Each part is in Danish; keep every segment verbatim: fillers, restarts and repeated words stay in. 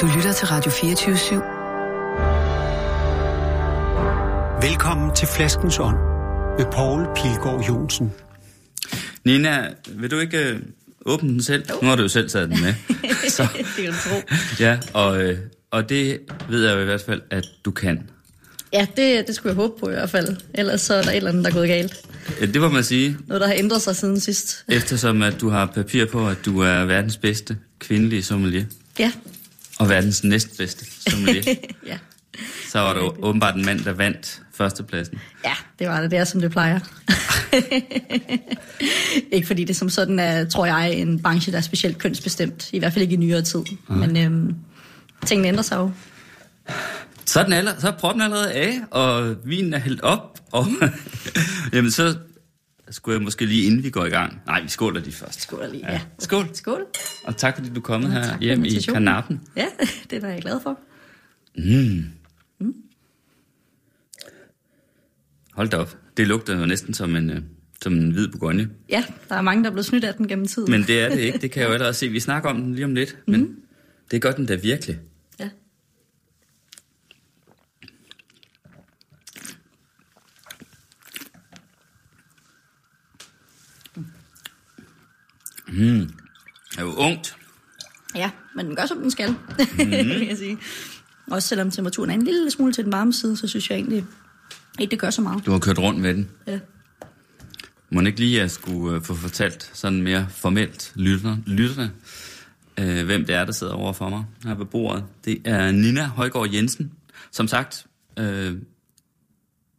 Du lytter til Radio fireogtyve syv. Velkommen til Flaskens Ånd med Poul Pilgaard Jonsen. Nina, vil du ikke åbne den selv? Nu har du jo selv taget den med. Så. Det kan du tro. Ja, og, og det ved jeg i hvert fald, at du kan. Ja, det, det skulle jeg håbe på i hvert fald. Ellers så er der et eller andet, der er gået galt. Det må man sige. Noget, der har ændret sig siden sidst. Eftersom at du har papir på, at du er verdens bedste kvindelige sommelier. Ja. Og verdens næstbedste sommelier. Ja. Så var du åbenbart en mand, der vandt førstepladsen. Ja, det var det. Det er, som det plejer. Ikke fordi det som sådan er, tror jeg, en branche, der er specielt kønsbestemt. I hvert fald ikke i nyere tid. Uh-huh. Men øhm, tingene ændrer sig jo. Så er, den aller, så er proppen allerede af, og vinen er hældt op, og jamen, så skulle jeg måske lige, inden vi går i gang. Nej, vi skåler lige først. Skåler lige, ja. ja. Skål. Skål. Og tak, fordi du er kommet ja, her hjem i kanappen. Ja, det er jeg glad for. Mm. Mm. Hold da op. Det lugter jo næsten som en, øh, som en hvid bourgogne. Ja, der er mange, der er blevet snydt af den gennem tiden. Men det er det ikke. Det kan jeg jo allerede se. Vi snakker om den lige om lidt, men mm. det gør den da virkelig. Ja. Mm. Det er jo ungt. Ja, men den gør, som den skal, mm. vil jeg sige. Også selvom temperaturen er en lille smule til den varme side, så synes jeg egentlig ikke, det gør så meget. Du har kørt rundt med den. Ja. Må ikke lige, jeg skulle få fortalt sådan mere formelt lytterne, lytterne øh, hvem det er, der sidder over for mig her på bordet. Det er Nina Højgaard Jensen. Som sagt, øh,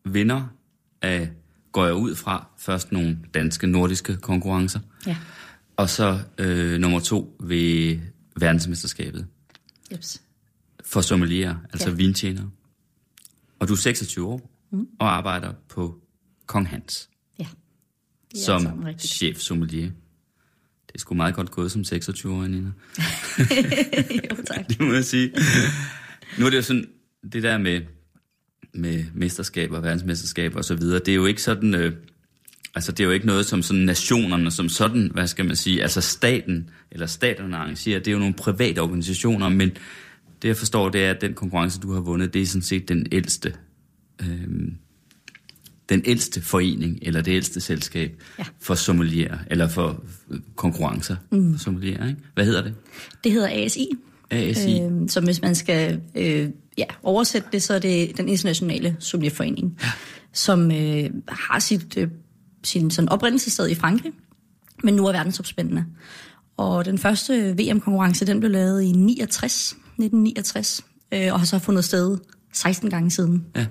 vinder af, går jeg ud fra, først nogle danske, nordiske konkurrencer. Ja. Og så øh, nummer to ved verdensmesterskabet. Jeps. For sommelier, altså ja. Vintjenere. Og du er seksogtyve år mm. og arbejder på Kong Hans. Ja. Som chef sommelier. Det er sgu meget godt gået som seksogtyve-årig, Nina. Jo, tak. Det må jeg sige. Nu er det jo sådan, det der med, med mesterskaber, verdensmesterskaber og så videre, det er jo ikke sådan... Øh, Altså, det er jo ikke noget som sådan nationerne, som sådan, hvad skal man sige, altså staten, eller staterne arrangerer, det er jo nogle private organisationer, men det jeg forstår, det er, at den konkurrence, du har vundet, det er sådan set den ældste, øhm, den ældste forening, eller det ældste selskab ja. For sommelier, eller for konkurrencer mm. for sommelier, ikke? Hvad hedder det? Det hedder A S I. A S I. Øhm, så hvis man skal øh, ja, oversætte det, så er det den internationale sommelierforening, ja. Som øh, har sit... Øh, sin sådan oprindelsessted i Frankrig, men nu er verdensomspændende. Og den første V M-konkurrence, den blev lavet i niogtres, nitten niogtres, øh, og har så fundet sted seksten gange siden. Ja.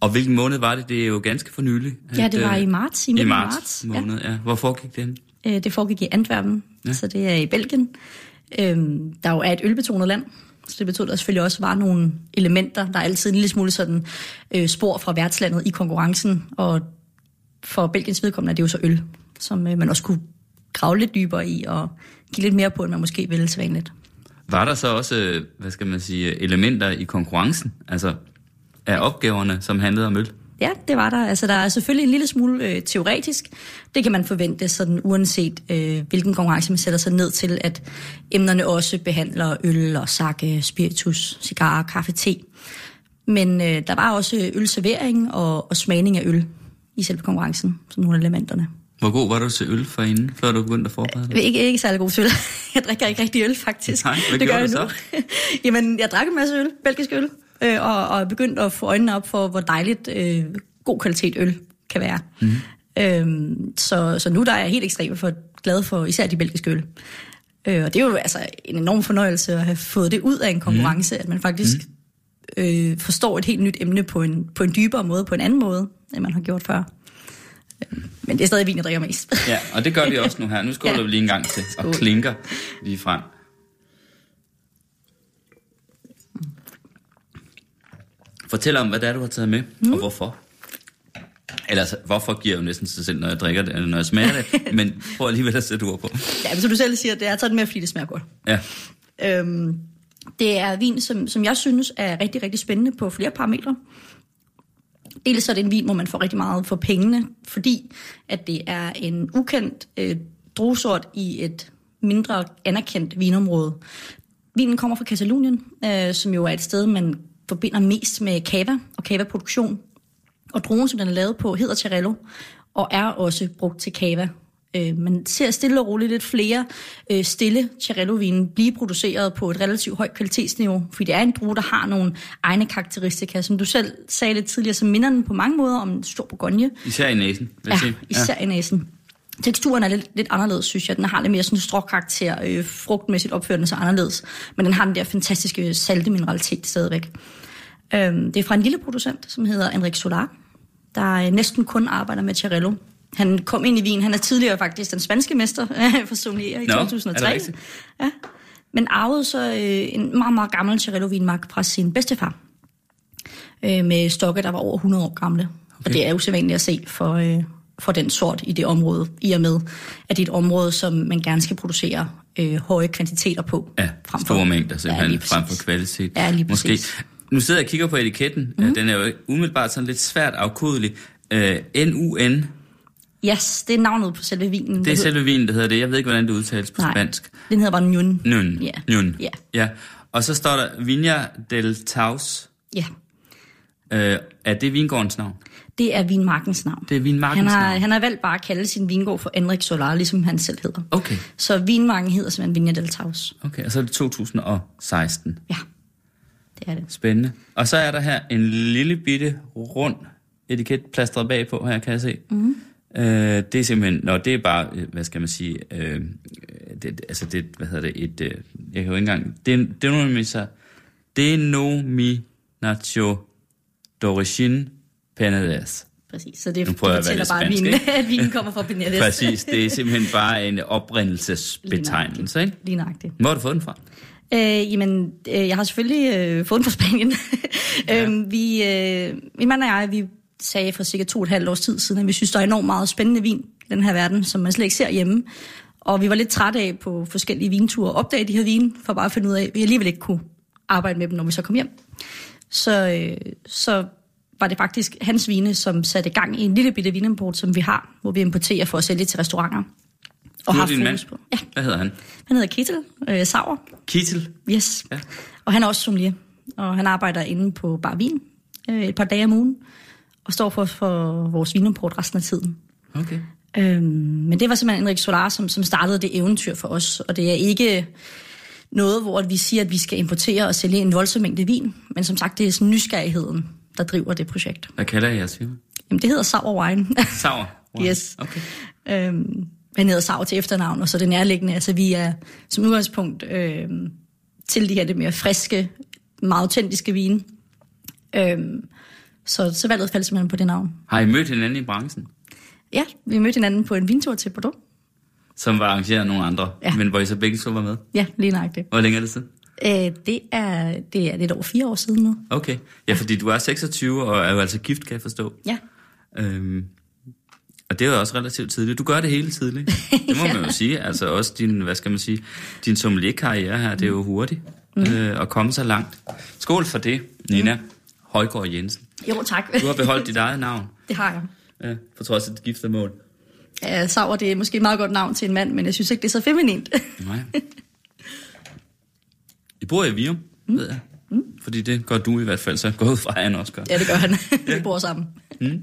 Og hvilken måned var det? Det er jo ganske for nylig. Ja, det var i marts. I, i marts, marts måned, ja. Ja. Hvor foregik det? Øh, det foregik i Antwerpen, ja. Så det er i Belgien. Øh, der jo er et ølbetonet land, så det betød, at der selvfølgelig også var nogle elementer. Der er altid en lille smule sådan, øh, spor fra værtslandet i konkurrencen, og for Belgiens vedkommende er det jo så øl, som øh, man også kunne grave lidt dybere i og give lidt mere på, end man måske ville sædvanligt. Var der så også, øh, hvad skal man sige, elementer i konkurrencen, altså af opgaverne, som handlede om øl? Ja, det var der. Altså der er selvfølgelig en lille smule øh, teoretisk. Det kan man forvente, sådan uanset øh, hvilken konkurrence man sætter sig ned til, at emnerne også behandler øl og sake, spiritus, cigarer, kaffe, te. Men øh, der var også ølservering og, og smagning af øl i selve konkurrencen, som nogle af elementerne. Hvor god var du til øl for inden, før du begyndte at forberede dig? Ikke, ikke særlig god til øl. Jeg drikker ikke rigtig øl, faktisk. Nej, hvad det gør jeg nu. Jamen, jeg drak en masse øl, belgisk øl, øh, og, og begyndte at få øjnene op for, hvor dejligt øh, god kvalitet øl kan være. Mm-hmm. Øhm, så, så nu der er jeg helt ekstremt for, glad for især de belgiske øl. Øh, og det er jo altså en enorm fornøjelse at have fået det ud af en konkurrence, mm-hmm. at man faktisk mm-hmm. øh, forstår et helt nyt emne på en, på en dybere måde, på en anden måde, end man har gjort før. Men det er stadig vin, jeg drikker mest. Ja, og det gør vi også nu her. Nu skåler ja. Vi lige en gang til, og Skål. Klinker lige frem. Fortæl om, hvad det er, du har taget med, mm. og hvorfor. Eller hvorfor giver jeg jo næsten sig selv, når jeg drikker det, eller når jeg smager det, men prøv alligevel at sætte ord på. Ja, men som du selv siger, det er, jeg tager det med, fordi det smager godt. Ja. Øhm, det er vin, som, som jeg synes er rigtig, rigtig spændende på flere parametre. Dels er det en vin, hvor man får rigtig meget for pengene, fordi at det er en ukendt øh, druesort i et mindre anerkendt vinområde. Vinen kommer fra Catalonien, øh, som jo er et sted, man forbinder mest med cava og cava-produktion. Og druen, som den er lavet på, hedder Chiarello, og er også brugt til cava. Øh, man ser stille og roligt lidt flere øh, stille Chiarello-vinen blive produceret på et relativt højt kvalitetsniveau, fordi det er en drue, der har nogle egne karakteristika. Som du selv sagde lidt tidligere, så minder den på mange måder om en stor bourgogne. Især i næsen. Ja, især ja. i næsen. Teksturen er lidt, lidt anderledes, synes jeg. Den har lidt mere sådan en stråkarakter, øh, frugtmæssigt opfører den sig anderledes, men den har den der fantastiske salte mineralitet stadigvæk. Øh, det er fra en lille producent, som hedder Enric Soler, der øh, næsten kun arbejder med Chiarello. Han kom ind i Wien. Han er tidligere faktisk den spanske mester for sommelier i to tusind og tre. Ja. Men arvede så øh, en meget, meget gammel Chiarello-vinmark fra sin bedstefar. Øh, med stokke, der var over hundrede år gamle. Okay. Og det er usædvanligt at se for, øh, for den sort i det område. I og med, at det er et område, som man gerne skal producere øh, høje kvantiteter på. Ja, fremfor, store mængder simpelthen, ja, frem for kvalitet. Ja, lige måske. Nu sidder jeg og kigger på etiketten. Mm-hmm. Den er jo umiddelbart sådan lidt svært afkodelig. Øh, N U N. Ja, yes, det er navnet på selve vinen. Det er selve vinen, der hedder det. Jeg ved ikke, hvordan det udtales på Nej, spansk. Den hedder bare Njun. Njun. Yeah. Njun. Yeah. Ja. Og så står der Vinya del Taus. Ja. Yeah. Øh, er det vingårdens navn? Det er vinmarkens navn. Det er vinmarkens navn. Han har, han har valgt bare at kalde sin vingård for Enric Soler, ligesom han selv hedder. Okay. Så vinmarken hedder simpelthen Vinya del Taus. Okay, og så er det to tusind og seksten. Ja, det er det. Spændende. Og så er der her en lille bitte rund etiket plastret bagpå, her kan jeg se. Mhm. Det er simpelthen, når det er bare, hvad skal man sige, øh, det, altså det, hvad hedder det, et, øh, jeg kan jo ikke engang, det denominatio d'origine Penedès. Præcis, så det, det fortæller bare, spansk, at, vinen, at vinen kommer fra Penedès. Præcis, det er simpelthen bare en oprindelsesbetegnelse, ikke? Lige nøjagtigt. Hvor har du fået den fra? Øh, jamen, øh, jeg har selvfølgelig øh, fået den fra Spanien. Ja. øh, vi, øh, min mand og jeg, vi sagde for cirka to og et halvt års tid siden, at vi synes, der er enormt meget spændende vin i den her verden, som man slet ikke ser hjemme. Og vi var lidt trætte af på forskellige vinture at opdage de her vine, for bare at finde ud af, at vi alligevel ikke kunne arbejde med dem, når vi så kom hjem. Så, så var det faktisk hans vine, som satte gang i en lille bitte vinimport, som vi har, hvor vi importerer for at sælge til restauranter. Og har fokus på. Ja. Hvad hedder han? Han hedder Kettil øh, Sauer. Kettil? Yes. Ja. Og han er også sommelier, og han arbejder inde på Bar Vin øh, et par dage om ugen. Og står for, for vores vinimport resten af tiden. Okay. Øhm, men det var simpelthen Enric Soler, som, som startede det eventyr for os. Og det er ikke noget, hvor vi siger, at vi skal importere og sælge en voldsom mængde vin. Men som sagt, det er sådan nysgerrigheden, der driver det projekt. Hvad kalder I jeres vin? Jamen, det hedder Sauer Wine. Sauer Wine? Yes. Okay. Øhm, han hedder Sauer til efternavn, og så det nærliggende. Altså, vi er som udgangspunkt øh, til de her det mere friske, meget autentiske vine. Øhm, Så, så valget faldt simpelthen på det navn. Har I mødt hinanden i branchen? Ja, vi mødte hinanden på en vintur til Bordeaux. Som var arrangeret af nogle andre, ja. Men hvor I så begge så var med? Ja, lige nøjagtigt. Hvor længe er det siden? Æh, det, er, det er lidt over fire år siden nu. Okay, ja, fordi du er seksogtyve og er jo altså gift, kan jeg forstå. Ja. Øhm, og det er jo også relativt tidligt. Du gør det hele tidligt. Det må ja. man jo sige. Altså også din, hvad skal man sige, din sommelierkarriere her, det er jo hurtigt mm. øh, at komme så langt. Skål for det, Nina. Mm. Højgaard Jensen. Jo, tak. Du har beholdt dit eget navn. Det har jeg. Ja, for trods af dit giftermål. Ja, Sauer, det er måske et meget godt navn til en mand, men jeg synes ikke, det er så feminint. Nej. I bor i Virum, mm. ved jeg. Mm. Fordi det gør du i hvert fald, så går ud fra, han også gør. Ja, det gør han. Ja. Vi bor sammen. Mm.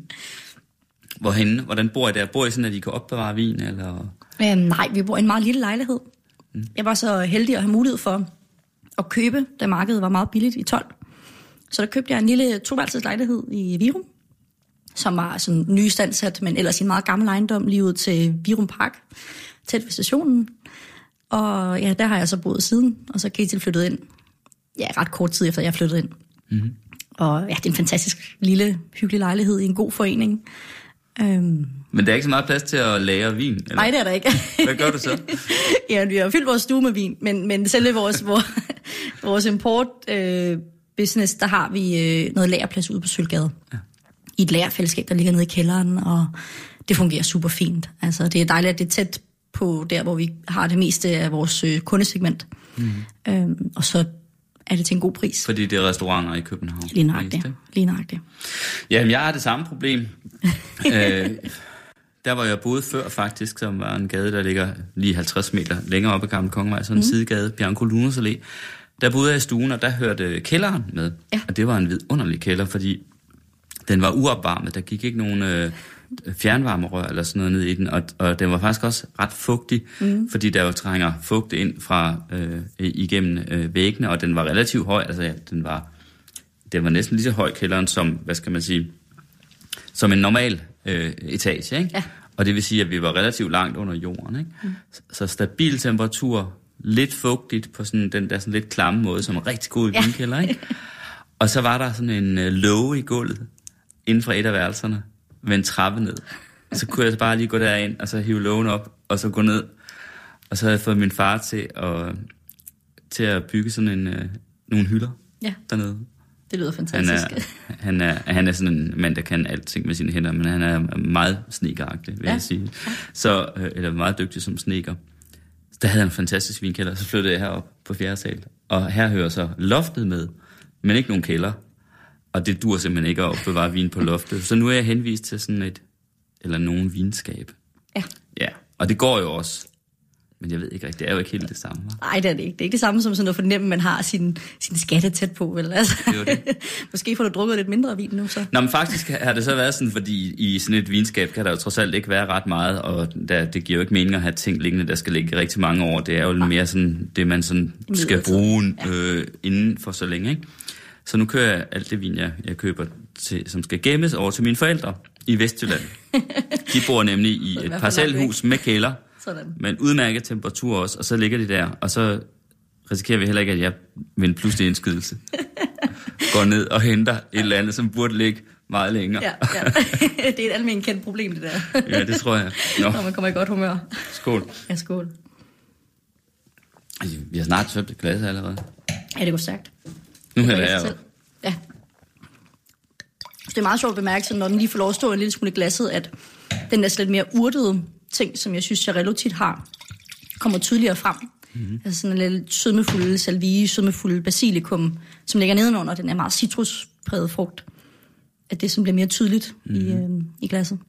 Hvorhenne? Hvordan bor I der? Bor I sådan, at I kan opbevare vin? Eller? Øhm, nej, vi bor i en meget lille lejlighed. Mm. Jeg var så heldig at have mulighed for at købe, da markedet var meget billigt i tolv. Så der købte jeg en lille toværelses lejlighed i Virum, som var sådan nyistandsat, men ellers en meget gammel ejendom lige ud til Virum Park, tæt ved stationen. Og ja, der har jeg så boet siden, og så Kettil flyttede ind. Ja, ret kort tid efter, jeg flyttede ind. Mm-hmm. Og ja, det er en fantastisk lille, hyggelig lejlighed i en god forening. Øhm. Men der er ikke så meget plads til at lagre vin? Eller? Nej, det er der ikke. Hvad gør du så? Ja, vi har fyldt vores stue med vin, men, men selv vores, vores import... Øh, business, der har vi øh, noget lagerplads ude på Sølgade. Ja. I et lagerfællesskab, der ligger nede i kælderen, og det fungerer super fint. Altså, det er dejligt, at det er tæt på der, hvor vi har det meste af vores øh, kundesegment. Mm-hmm. Øhm, og så er det til en god pris. Fordi det er restauranter i København. Lige nøjagtigt. Lige nøjagtigt. Jamen, jeg har det samme problem. øh, Der, hvor jeg boede før faktisk, som var en gade, der ligger lige halvtreds meter længere op ad Gamle Kongevej, sådan en mm. sidegade, Pianco Lunos Allee. Der boede jeg i stuen, og der hørte kælderen med. Ja. Og det var en vidunderlig kælder, fordi den var uopvarmet. Der gik ikke nogen øh, fjernvarmerør eller sådan noget ned i den. Og, og den var faktisk også ret fugtig, mm. fordi der jo trænger fugt ind fra øh, igennem øh, væggene, og den var relativt høj. Altså ja, den var, den var næsten lige så høj kælderen som, hvad skal man sige, som en normal øh, etage, ikke? Ja. Og det vil sige, at vi var relativt langt under jorden, ikke? Mm. Så stabil temperatur, lidt fugtigt på sådan den der sådan lidt klamme måde, som er rigtig god i ja. vinkælder, ikke? Og så var der sådan en øh, låge i gulvet inden for et af værelserne med en trappe ned. Og så kunne jeg bare lige gå derind, og så hive lågen op, og så gå ned. Og så havde jeg fået min far til at, til at bygge sådan en, øh, nogle hylder ja. dernede. Det lyder fantastisk. Han er, han, er, han er sådan en mand, der kan alting med sine hænder, men han er meget snekeragtig, vil ja. jeg sige. Så, eller meget dygtig som sneker. Der havde han en fantastisk vinkælder, så flyttede jeg herop på fjerde sal. Og her hører så loftet med, men ikke nogen kælder. Og det dur simpelthen ikke at opbevare vin på loftet. Så nu er jeg henvist til sådan et, eller nogen vinskab. Ja. Ja, og det går jo også. Men jeg ved ikke rigtigt, det er jo ikke helt det samme. Nej, det er det ikke. Det er ikke det samme som sådan at fornemme, at man har sin, sin skatte tæt på, vel? Altså, det var det. Måske får du drukket lidt mindre vin nu, så. Nå, men faktisk har det så været sådan, fordi i sådan et vinskab kan der jo trods alt ikke være ret meget, og der, det giver jo ikke mening at have ting liggende, der skal ligge rigtig mange år. Det er jo mere sådan, det man sådan skal bruge øh, inden for så længe, ikke? Så nu kører jeg alt det vin, jeg, jeg køber, til, som skal gemmes over til mine forældre i Vestjylland. De bor nemlig i et parcelhus med kælder. Sådan. Men udmærket temperatur også, og så ligger de der, og så risikerer vi heller ikke, at jeg ved en pludselig indskydelse går ned og henter et eller andet, som burde ligge meget længere. Ja, ja. Det er et almindeligt kendt problem, det der. Ja, det tror jeg. Nå. Når man kommer i godt humør. Skål. Ja, skål. Vi har snart tømt et glas allerede. Ja, det går stærkt. Nu hælder jeg jo. Ja. Det er meget sjovt at bemærke, så når den lige får lov at stå en lille smule i glasset, at den er lidt mere urtede ting, som jeg synes, Chiarello tit har, kommer tydeligere frem. Mm-hmm. Altså sådan en lidt sødmefulde salvie, sødmefulde basilikum, som ligger nedenunder den er meget citruspræget frugt. At det som bliver mere tydeligt mm-hmm. i, øh, i glasset.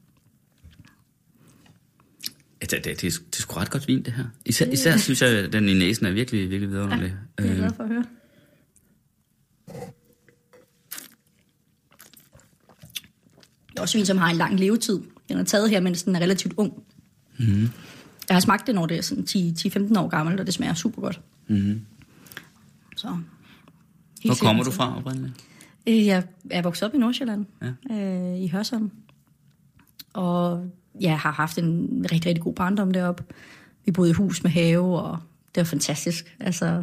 Ja, det, det, det, er, det er sgu ret godt vin, det her. Især, det, især synes jeg, at den i næsen er virkelig, virkelig vidunderlig. Ja, det er jeg glad for at høre. Det er også vin, som har en lang levetid. Den er taget her, mens den er relativt ung. Mm-hmm. Jeg har smagt det, når det er sådan ti til femten år gammelt, og det smager super godt. Mm-hmm. Så, hvor kommer du fra oprindeligt? Jeg er vokset op i Nordsjælland, ja. øh, i Hørsholm. Og jeg har haft en rigtig, rigtig god barndom deroppe. Vi boede i hus med have, og det var fantastisk. Altså,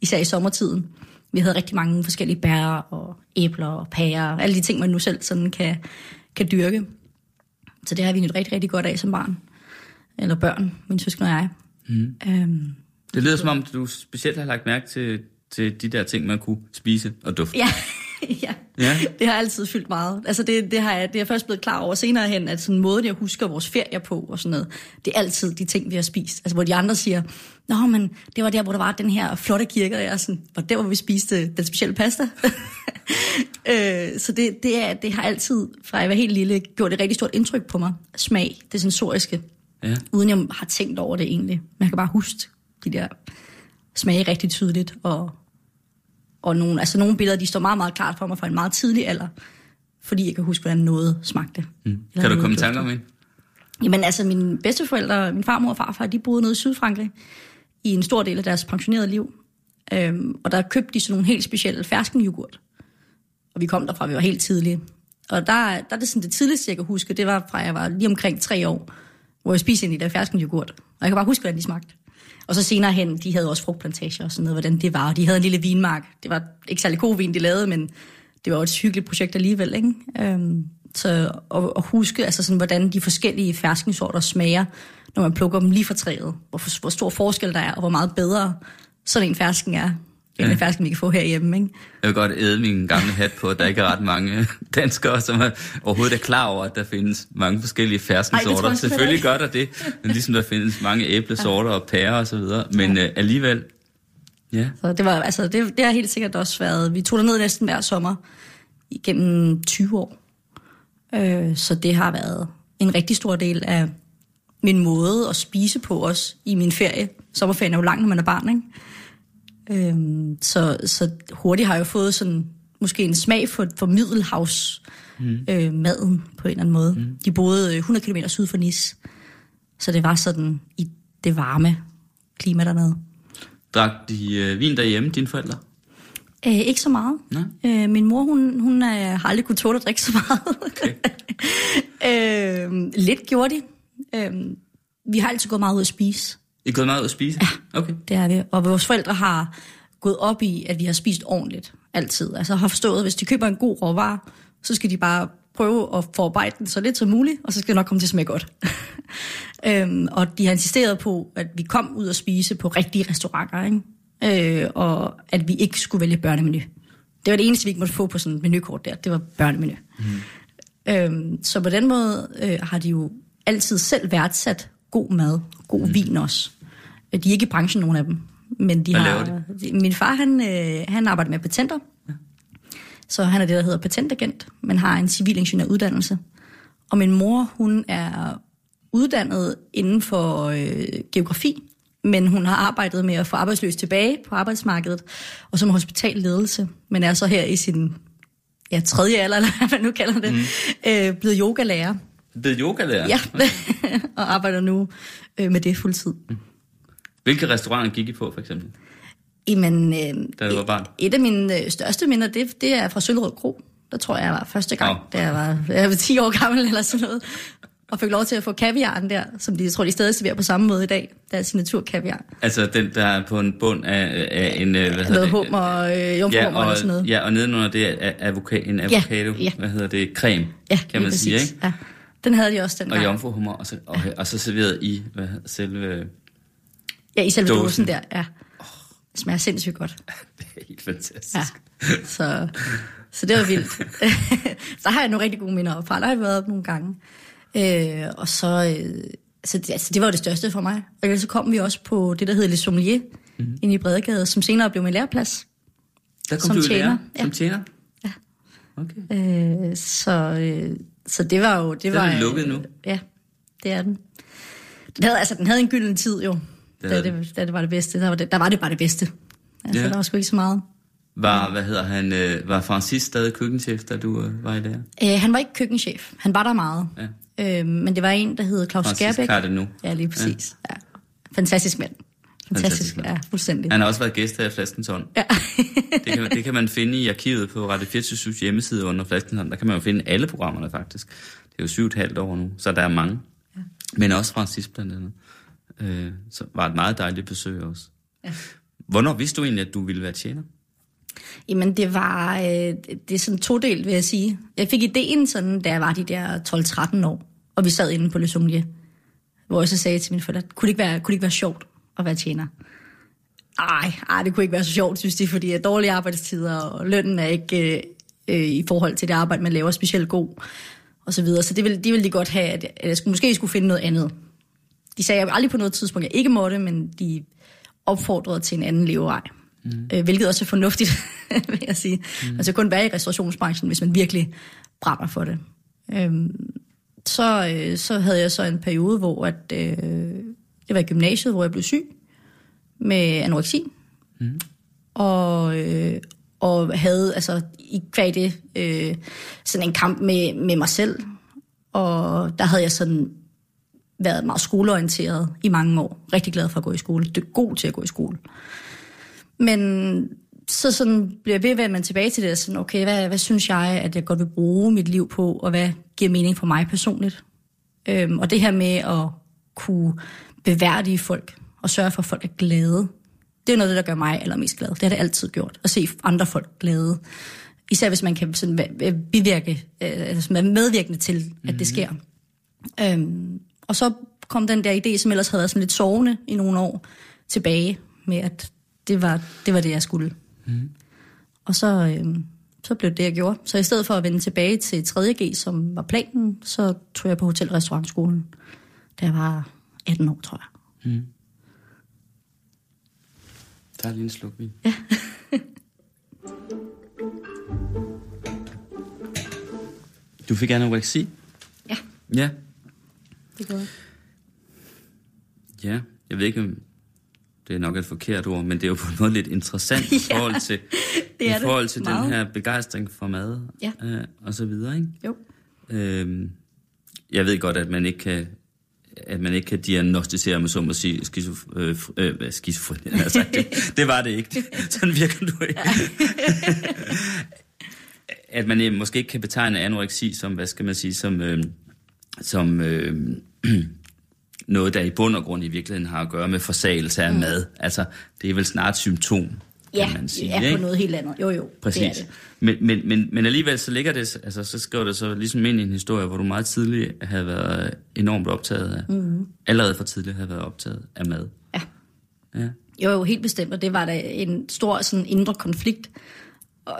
især i sommertiden. Vi havde rigtig mange forskellige bær og æbler og pærer. Alle de ting, man nu selv sådan kan, kan dyrke. Så det har vi nyt rigtig, rigtig godt af som barn. Eller børn, min søskende og jeg. Mm. Øhm, det lyder så, som om, du specielt har lagt mærke til, til de der ting, man kunne spise og dufte. Ja, ja. ja. Det har altid fyldt meget. Altså det, det, har jeg, det er jeg først blevet klar over senere hen, at sådan en måde, jeg husker vores ferier på og sådan noget, det er altid de ting, vi har spist. Altså hvor de andre siger, nå, men det var der, hvor der var den her flotte kirke, og jeg er sådan, var der, hvor vi spiste den specielle pasta. øh, så det, det, er, det har altid, fra jeg var helt lille, gjort et rigtig stort indtryk på mig. Smag, det sensoriske. Ja. Uden jeg har tænkt over det egentlig. Man kan bare huske de der smage rigtig tydeligt. Og, og nogle, altså nogle billeder, de står meget, meget klart for mig fra en meget tidlig alder. Fordi jeg kan huske, hvordan noget smagte. Mm. Kan du komme i tanker om en? Jamen altså, mine bedsteforældre, min farmor og farfar, de boede nede i Sydfrankrig i en stor del af deres pensionerede liv. Øhm, og der købte de sådan nogle helt specielle ferskenyoghurt. Og vi kom derfra, vi var helt tidlige. Og der, der er det sådan det tidligste, jeg kan huske, det var fra, jeg var lige omkring tre år. Hvor jeg spiste ind i der ferskenyoghurt. Og jeg kan bare huske, hvordan de smagte. Og så senere hen, de havde også frugtplantager og sådan noget, hvordan det var. Og de havde en lille vinmark. Det var ikke særlig god vin, de lavede, men det var jo et hyggeligt projekt alligevel, ikke? Øhm, så og, og huske, altså sådan, hvordan de forskellige ferskensorter smager, når man plukker dem lige fra træet. Hvor, hvor stor forskel der er, og hvor meget bedre sådan en fersken er, end ja. en fersken, vi kan få herhjemme, ikke? Jeg vil godt æde min gamle hat på, at der ikke er ret mange danskere, som er overhovedet er klar over, at der findes mange forskellige ferskensorter. Ej, selvfølgelig gør der det, men ligesom der findes mange æblesorter og pærer og så videre, men ja. øh, alligevel, ja. Så det var, altså, det, det har helt sikkert også været, vi tog derned næsten hver sommer, igennem tyve år, øh, så det har været en rigtig stor del af min måde at spise på også i min ferie. Sommerferien er jo lang, når man er barn, ikke? Øhm, så, så hurtigt har jeg jo fået sådan, måske en smag for, for Middelhavs mm. øh, maden på en eller anden måde. Mm. De boede hundrede kilometer syd for Nice, så det var sådan i det varme klima dernede. Drak de øh, vin derhjemme, dine forældre? Æh, ikke så meget. Æh, min mor, hun, hun er, har aldrig kunnet tåle at drikke så meget. Okay. Æh, lidt gjorde de. Æh, vi har altid gået meget ud at spise. I gået meget ud at spise? Ja, okay. Det er vi. Og vores forældre har gået op i, at vi har spist ordentligt altid. Altså har forstået, at hvis de køber en god råvare, så skal de bare prøve at forarbejde den så lidt som muligt, og så skal det nok komme til at smage godt. Æm, og de har insisteret på, at vi kom ud og spise på rigtige restauranter, ikke? Øh, og at vi ikke skulle vælge børnemenu. Det var det eneste, vi ikke måtte få på sådan et menukort der. Det var børnemenu. Mm. Øhm, så på den måde øh, har de jo altid selv værdsat god mad, god mm. vin også. De er ikke i branchen, nogen af dem. Men de har, de? Min far, han, øh, han arbejder med patenter. Ja. Så han er det, der hedder patentagent, men har en civilingeniøruddannelse. Og min mor, hun er uddannet inden for øh, geografi, men hun har arbejdet med at få arbejdsløs tilbage på arbejdsmarkedet, og som hospitalledelse, men er så her i sin ja, tredje alder, eller hvad man nu kalder det, mm. øh, blevet yogalærer. Blevet yogalærer? Ja, og arbejder nu øh, med det fuldtid. Mm. Hvilke restauranter gik I på, for eksempel? Jamen, øh, da du var barn. Et, et af mine største minder, det, det er fra Sølrød Kro. Der tror jeg, jeg var første gang, oh. da jeg var, jeg var ti år gammel eller sådan noget. Og fik lov til at få kaviaren der, som de, jeg tror, de stadig serverer på samme måde i dag. Der er signaturkaviar. Altså den, der er på en bund af, af en... Hvad hedder noget hummer, øh, jomfruhummer ja, og sådan noget. Ja, og nedenunder det er avoka- en avocado, ja, ja. Hvad hedder det, creme, ja, kan man sige, ikke? Ja, den havde de også den og gang. Og jomfruhummer, og så, og, og så serveret i hvad, selve... Ja, i selve dåsen, dåsen der, ja. Det smager sindssygt godt. Det er helt fantastisk. Ja, så, så det var vildt. Så har jeg nogle rigtig gode minder fra. Der har jeg været op nogle gange. Øh, og så, øh, så det, altså, det var jo det største for mig. Og så kom vi også på det, der hedder Le Sommelier, mm-hmm. inde i Bredegade, som senere blev min læreplads. Der kom som du tjener. Ja. Som tjener? Ja. Okay. Øh, så, øh, så det var jo... Det, det var er den lukket nu? Øh, ja, det er den. Den havde, altså, den havde en gylden tid jo, det da, det, da det var det bedste. Der var det, der var det bare det bedste. Altså, ja. Der var sgu ikke så meget. Var, hvad hedder han, øh, var Francis stadig køkkenchef, da du øh, var i lærer? Øh, han var ikke køkkenchef. Han var der meget. Ja. Men det var en, der hedder Claus Skærbæk. Nu. Ja, lige præcis. Ja. Ja. Fantastisk mand. Fantastisk, Fantastisk mand. Ja, fuldstændig. Han har også været gæst her i Flaskens Ånd. Ja. det, kan, det kan man finde i arkivet på Radio fireogtyve syv's hjemmeside under Flaskens Ånd. Der kan man jo finde alle programmerne, faktisk. Det er jo syv og et halvt år nu, så der er mange. Ja. Men også Francis blandt andet. Øh, så var et meget dejligt besøg også. Ja. Hvornår vidste du egentlig, at du ville være tjener? Jamen, det var... Øh, det er sådan todelt, vil jeg sige. Jeg fik ideen sådan, da jeg var de der tolv tretten år. Og vi sad inde på Le Sommelier, hvor jeg så sagde til mine forældre, kunne det ikke være, kunne det ikke være sjovt at være tjener? Ej, ej, det kunne ikke være så sjovt, synes de, fordi jeg har dårlige arbejdstider, og lønnen er ikke øh, i forhold til det arbejde, man laver, specielt god, og så videre. Så det ville, de ville de godt have, at jeg skulle, måske skulle finde noget andet. De sagde jeg aldrig på noget tidspunkt, jeg ikke måtte, men de opfordrede til en anden levevej. Mm. Øh, hvilket også er fornuftigt, vil jeg sige. Mm. Altså kun være i restaurationsbranchen, hvis man virkelig brænder for det. Øhm, Så, øh, så havde jeg så en periode, hvor at, øh, det var i gymnasiet, hvor jeg blev syg med anoreksi. Mm. Og, øh, og havde altså, i kvæg det øh, sådan en kamp med, med mig selv. Og der havde jeg sådan været meget skoleorienteret i mange år. Rigtig glad for at gå i skole. Det er god til at gå i skole. Men så sådan bliver jeg ved, at man tilbage til det, sådan, okay, hvad, hvad synes jeg, at jeg godt vil bruge mit liv på, og hvad giver mening for mig personligt? Øhm, og det her med at kunne beværdige folk, og sørge for, at folk er glade, det er noget, der gør mig allermest glad. Det har det altid gjort, at se andre folk glade. Især hvis man kan sådan bivirke, altså være medvirkende til, at det sker. Mm-hmm. Øhm, og så kom den der idé, som ellers havde været sådan lidt sovende i nogle år, tilbage med, at det var det, var det jeg skulle. Mm. Og så, øh, så blev det det, jeg gjorde. Så i stedet for at vende tilbage til tredje G, som var planen, så tog jeg på hotel-restaurantskolen, da jeg var atten år, tror jeg. Mm. Der er lige en slukvin. Ja. Du fik anoreksi? Ja. Ja. det går. Ja, jeg ved ikke, om det er nok et forkert ord, men det er jo på en måde lidt interessant ja, i forhold til, i forhold til den her begejstring for mad ja. øh, og så videre, ikke? Jo. Øhm, jeg ved godt, at man ikke kan at man ikke kan diagnostisere med så at sige skizofreni. Øh, altså, det, det var det ikke. Sådan virker du ikke. At man måske ikke kan betegne anoreksi som, hvad skal man sige, som, øh, som øh, noget, der i bund og grund i virkeligheden har at gøre med forsagelse af mm. mad. Altså, det er vel snart et symptom, ja, kan man sige. Ja, ikke? På noget helt andet. Jo, jo, præcis. Det er det. Men, men, men, men alligevel så ligger det, altså så skriver det så ligesom ind i en historie, hvor du meget tidligt havde været enormt optaget af, mm. allerede for tidligt havde været optaget af mad. Ja. Ja. Jo, jo, helt bestemt, og det var da en stor sådan indre konflikt,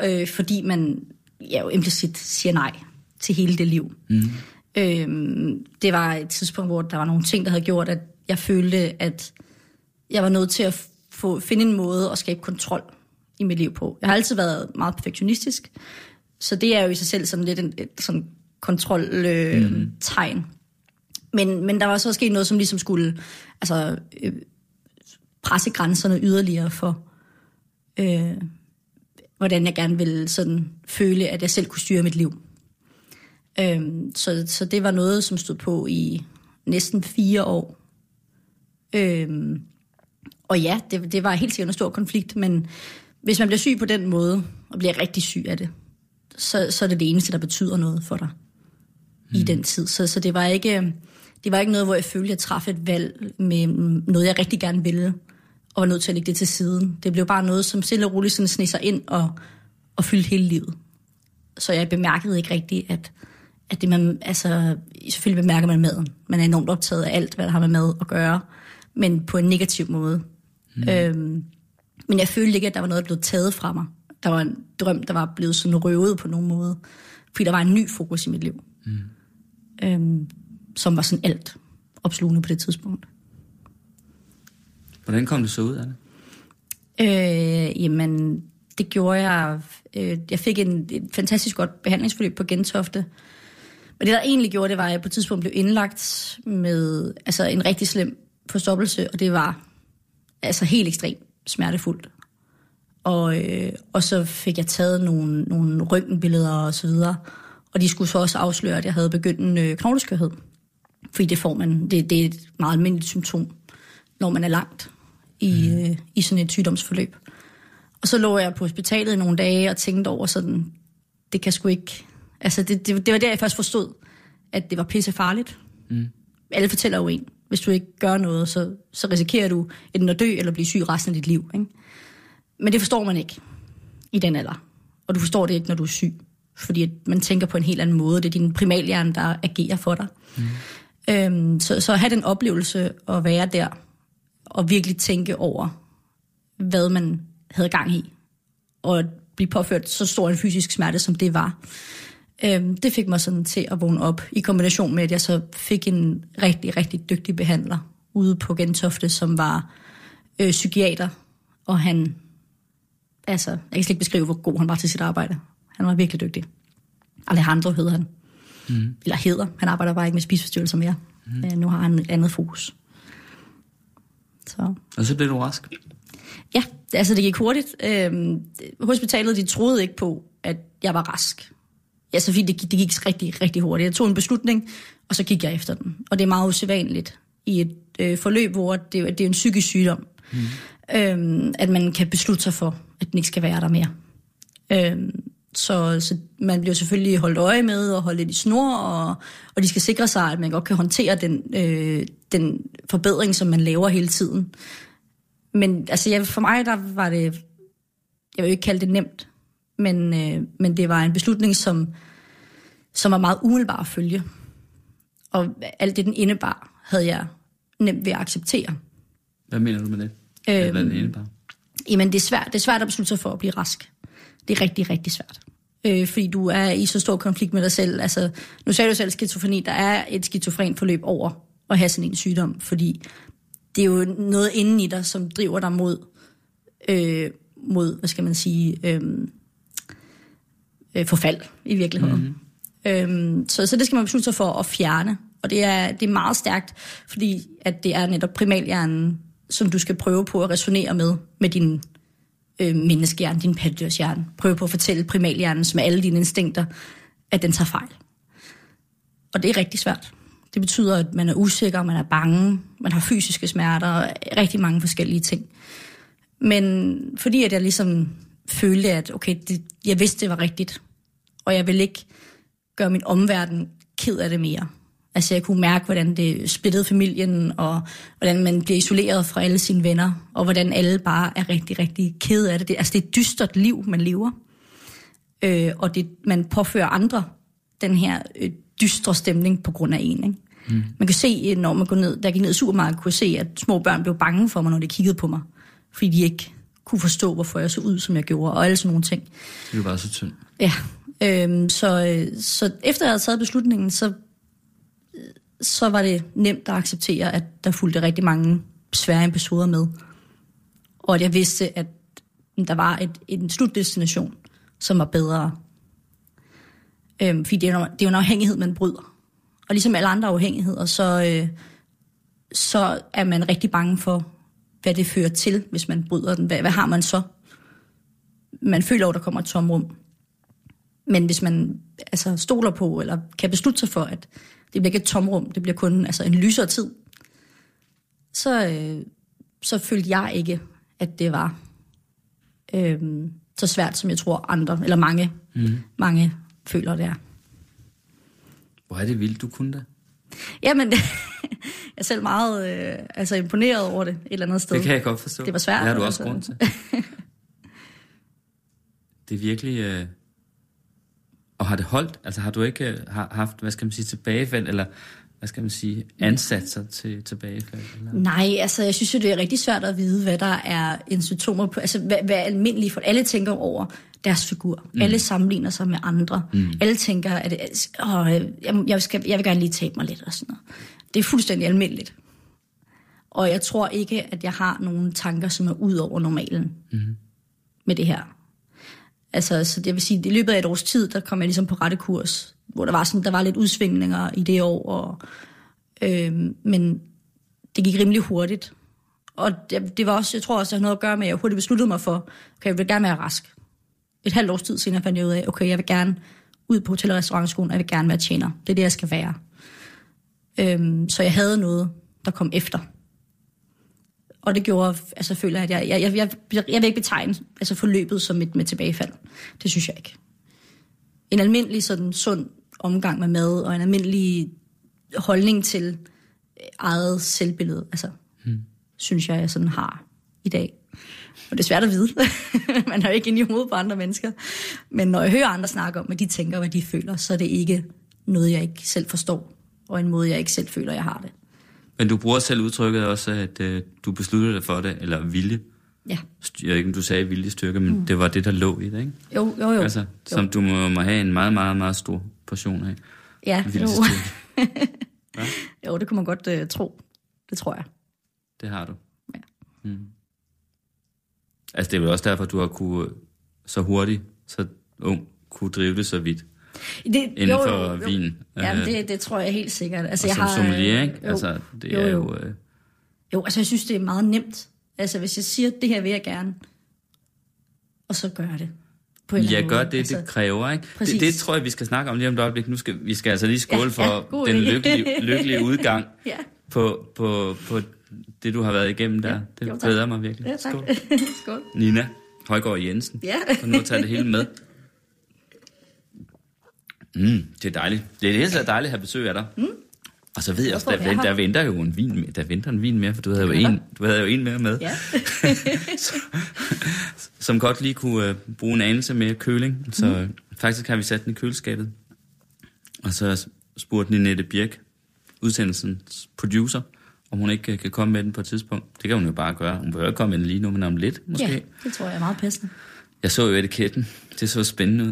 øh, fordi man ja, jo implicit siger nej til hele det liv. Mm. Øhm, det var et tidspunkt, hvor der var nogle ting, der havde gjort, at jeg følte, at jeg var nødt til at få, finde en måde at skabe kontrol i mit liv på. Jeg har altid været meget perfektionistisk, så det er jo i sig selv sådan lidt en, et sådan kontroltegn. Øh, mm. Men, men der var så sket noget, som ligesom skulle altså, øh, presse grænserne yderligere for, øh, hvordan jeg gerne ville sådan føle, at jeg selv kunne styre mit liv. Øhm, så, så det var noget, som stod på i næsten fire år. Øhm, og ja, det, det var helt sikkert en stor konflikt, men hvis man bliver syg på den måde, og bliver rigtig syg af det, så, så er det det eneste, der betyder noget for dig hmm. i den tid. Så, så det var ikke, det var ikke noget, hvor jeg følte, at jeg træffede et valg med noget, jeg rigtig gerne ville, og var nødt til at lægge det til siden. Det blev bare noget, som selv og roligt sådan sneg sig ind og, og fyldte hele livet. Så jeg bemærkede ikke rigtigt, at at det man, altså, selvfølgelig bemærker man maden. Man er enormt optaget af alt, hvad der har med mad at gøre, men på en negativ måde. Mm. Øhm, men jeg følte ikke, at der var noget, der blev taget fra mig. Der var en drøm, der var blevet sådan røvet på nogen måde, fordi der var en ny fokus i mit liv, mm. øhm, som var sådan alt opslugende på det tidspunkt. Hvordan kom det så ud af det? Øh, jamen, det gjorde jeg... Øh, jeg fik en, et fantastisk godt behandlingsforløb på Gentofte, men det, der egentlig gjorde, det var, at jeg på et tidspunkt blev indlagt med altså, en rigtig slem forstoppelse, og det var altså helt ekstremt smertefuldt. Og, øh, og så fik jeg taget nogle, nogle røntgenbilleder og så videre, og de skulle så også afsløre, at jeg havde begyndt en øh, knogleskørhed. Fordi det får man, det, det er et meget almindeligt symptom, når man er langt i, øh, i sådan et sygdomsforløb. Og så lå jeg på hospitalet i nogle dage og tænkte over sådan, det kan sgu ikke... Altså, det, det, det var der, jeg først forstod, at det var pissefarligt. Mm. Alle fortæller jo en, hvis du ikke gør noget, så, så risikerer du enten at dø eller blive syg resten af dit liv. Ikke? Men det forstår man ikke i den alder. Og du forstår det ikke, når du er syg. Fordi at man tænker på en helt anden måde. Det er din primalhjerne, der agerer for dig. Mm. Øhm, så, så at have den oplevelse at være der, og virkelig tænke over, hvad man havde gang i. Og at blive påført så stor en fysisk smerte, som det var. Det fik mig sådan til at vågne op, i kombination med, at jeg så fik en rigtig, rigtig dygtig behandler ude på Gentofte, som var øh, psykiater, og han, altså, jeg kan slet ikke beskrive, hvor god han var til sit arbejde. Han var virkelig dygtig. Alejandro hedder han. Mm. Eller hedder. Han arbejder bare ikke med spiseforstyrrelser mere. Mm. Øh, nu har han et andet fokus. Så. Og så blev du rask? Ja, altså det gik hurtigt. Øh, hospitalet, de troede ikke på, at jeg var rask. Ja, så fint, det, det gik rigtig, rigtig hurtigt. Jeg tog en beslutning, og så gik jeg efter den. Og det er meget usædvanligt i et øh, forløb, hvor det, det er en psykisk sygdom, mm. øhm, at man kan beslutte sig for, at den ikke skal være der mere. Øhm, så, så man bliver selvfølgelig holdt øje med og holdt lidt i snor, og, og de skal sikre sig, at man godt kan håndtere den, øh, den forbedring, som man laver hele tiden. Men altså, jeg, for mig, der var det, jeg vil ikke kalde det nemt, Men, øh, men det var en beslutning, som, som var meget umiddelbar at følge. Og alt det, den indebar, havde jeg nemt ved at acceptere. Hvad mener du med det? Øhm, Hvad den indebar? Jamen, det er, svært, det er svært at beslutte sig for at blive rask. Det er rigtig, rigtig svært. Øh, fordi du er i så stor konflikt med dig selv. Altså, nu sagde du selv skizofreni. Der er et skizofren forløb over at have sådan en sygdom. Fordi det er jo noget inden i dig, som driver dig mod, øh, mod hvad skal man sige... Øh, forfald i virkeligheden. Mm-hmm. Øhm, så, så det skal man beslutte sig for at fjerne, Og det er, det er meget stærkt, fordi at det er netop primalhjernen, som du skal prøve på at resonere med, med din øh, menneskehjerne, din pattedyrshjerne. Prøve på at fortælle primalhjernen, som er alle dine instinkter, at den tager fejl. Og det er rigtig svært. Det betyder, at man er usikker, man er bange, man har fysiske smerter og rigtig mange forskellige ting. Men fordi at jeg ligesom følte, at okay, det, jeg vidste, det var rigtigt, og jeg ville ikke gøre min omverden ked af det mere. Altså jeg kunne mærke, hvordan det splittede familien, og hvordan man bliver isoleret fra alle sine venner, og hvordan alle bare er rigtig, rigtig ked af det. det altså det er et dystert liv, man lever, øh, og det, man påfører andre den her øh, dystre stemning på grund af en, ikke? Mm. Man kan se, når man går ned, der gik ned i supermarkedet, kunne se, at små børn blev bange for mig, når de kiggede på mig, fordi de ikke kunne forstå, hvorfor jeg så ud, som jeg gjorde, og alle sådan nogle ting. Det var bare så tyndt. Ja, øhm, så, så efter jeg havde taget beslutningen, så, så var det nemt at acceptere, at der fulgte rigtig mange svære episoder med. Og at jeg vidste, at der var et, en slutdestination, som var bedre. Øhm, fordi det er, det er jo en afhængighed, man bryder. Og ligesom alle andre afhængigheder, så, øh, så er man rigtig bange for, hvad det fører til, hvis man bryder den. Hvad, hvad har man så? Man føler at der kommer et tomrum. Men hvis man altså, stoler på, eller kan beslutte sig for, at det bliver ikke et tomrum, det bliver kun altså, en lysere tid, så, øh, så følte jeg ikke, at det var øh, så svært, som jeg tror andre, eller mange, mm. mange føler, det er. Hvor er det vildt, du kunne det? Jamen, jeg er selv meget øh, altså imponeret over det et eller andet sted. Det kan jeg godt forstå. Det var svært. Det har du også grund til. Det er virkelig... Øh... Og har det holdt? Altså har du ikke øh, haft, hvad skal man sige, tilbagefald, eller hvad skal man sige, ansatser til tilbagefald? Eller? Nej, altså jeg synes jo, det er rigtig svært at vide, hvad der er en symptomer på. Altså hvad, hvad er almindeligt, for alle tænker over deres figur. Mm. Alle sammenligner sig med andre. Mm. Alle tænker, at åh, jeg, jeg, skal, jeg vil gerne lige tabe mig lidt og sådan noget. Det er fuldstændig almindeligt. Og jeg tror ikke, at jeg har nogle tanker, som er ud over normalen mm-hmm. med det her. Altså, så det vil sige, at i løbet af et års tid, der kom jeg ligesom på rette kurs, hvor der var, sådan, der var lidt udsvingninger i det år, og, øh, men det gik rimelig hurtigt. Og det, det var også, jeg tror også, det havde noget at gøre med, at jeg hurtigt besluttede mig for, okay, jeg vil gerne være rask. Et halvt års tid senere fandt jeg ud af, okay, jeg vil gerne ud på hotel- og restaurantskolen, og jeg vil gerne være tjener. Det er det, jeg skal være. Øhm, så jeg havde noget, der kom efter. Og det gjorde, altså føler jeg, at jeg, jeg, jeg, jeg, jeg vil ikke betegne altså forløbet som et med tilbagefald. Det synes jeg ikke. En almindelig sådan sund omgang med mad, og en almindelig holdning til eget selvbillede, altså, hmm. synes jeg, jeg sådan har i dag. Og det er svært at vide. Man er jo ikke inde i hovedet på andre mennesker. Men når jeg hører andre snakke om, hvad de tænker, hvad de føler, så er det ikke noget, jeg ikke selv forstår, og en måde, jeg ikke selv føler, jeg har det. Men du bruger selv udtrykket også, at øh, du besluttede dig for det, eller vilje. Ja. Jeg ved ikke, om du sagde viljestyrke, men mm. det var det, der lå i det, ikke? Jo, jo, jo. Altså, som jo. Du må, må have en meget, meget, meget stor portion af. Ja, jo. Ja? Jo, det kunne man godt øh, tro. Det tror jeg. Det har du. Ja. Mm. Altså, det er vel også derfor, du har kunne så hurtigt, så ung, kunne drive det så vidt. Det, inden jo, for jo, vin. Jamen, det, det tror jeg helt sikkert. Altså, og jeg som sommelier, ikke? Jo, altså, det jo, er jo... Øh... Jo, altså, jeg synes, det er meget nemt. Altså, hvis jeg siger, det her vil jeg gerne, og så gør jeg det. På en jeg gør måde. Det, altså, det kræver, ikke? Det, det tror jeg, vi skal snakke om lige om et øjeblik. Nu skal vi skal altså lige skåle ja, ja, for den lykkelige, lykkelige udgang ja. på, på, på det, du har været igennem der. Ja, jo, det glæder mig virkelig. Ja, skål. Skål. Nina Højgaard Jensen. Ja. Og nu tager det hele med. Mm, det er dejligt. Det er det hele taget dejligt at have besøg af dig. Mm. Og så ved jeg også, der, der, der venter jo en vin mere, der venter en vin mere, for du havde jo en, du havde jo en mere med. Ja. Som godt lige kunne uh, bruge en anelse mere køling. Så mm. faktisk har vi sat den i køleskabet. Og så spurgte Ninette Birk, udsendelsens producer, om hun ikke kan komme med den på et tidspunkt. Det kan hun jo bare gøre. Hun bør jo komme med den lige nu, men om lidt måske. Ja, det tror jeg er meget passende. Jeg så jo etiketten. Det så spændende ud.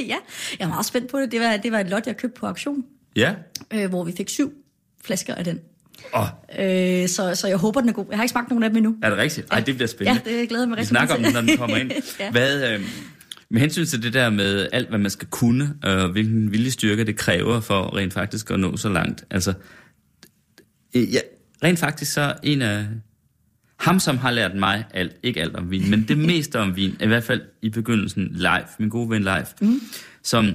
Ja, jeg er meget spændt på det. Det var, det var et lot, jeg købte på auktion. Ja. Øh, hvor vi fik syv flasker af den. Oh. Øh, så, så jeg håber, den er god. Jeg har ikke smagt nogen af dem endnu. Er det rigtigt? Ej, det bliver spændende. Ja, det glæder jeg mig rigtig. Vi snakker om den, når den kommer ind. Ja. Hvad, øh, Med hensyn til det der med alt, hvad man skal kunne, og hvilken viljestyrke det kræver for rent faktisk at nå så langt. Altså, ja, rent faktisk så en af... Ham, som har lært mig alt, ikke alt om vin, men det meste om vin, i hvert fald i begyndelsen, Leif, min gode ven Leif, mm. som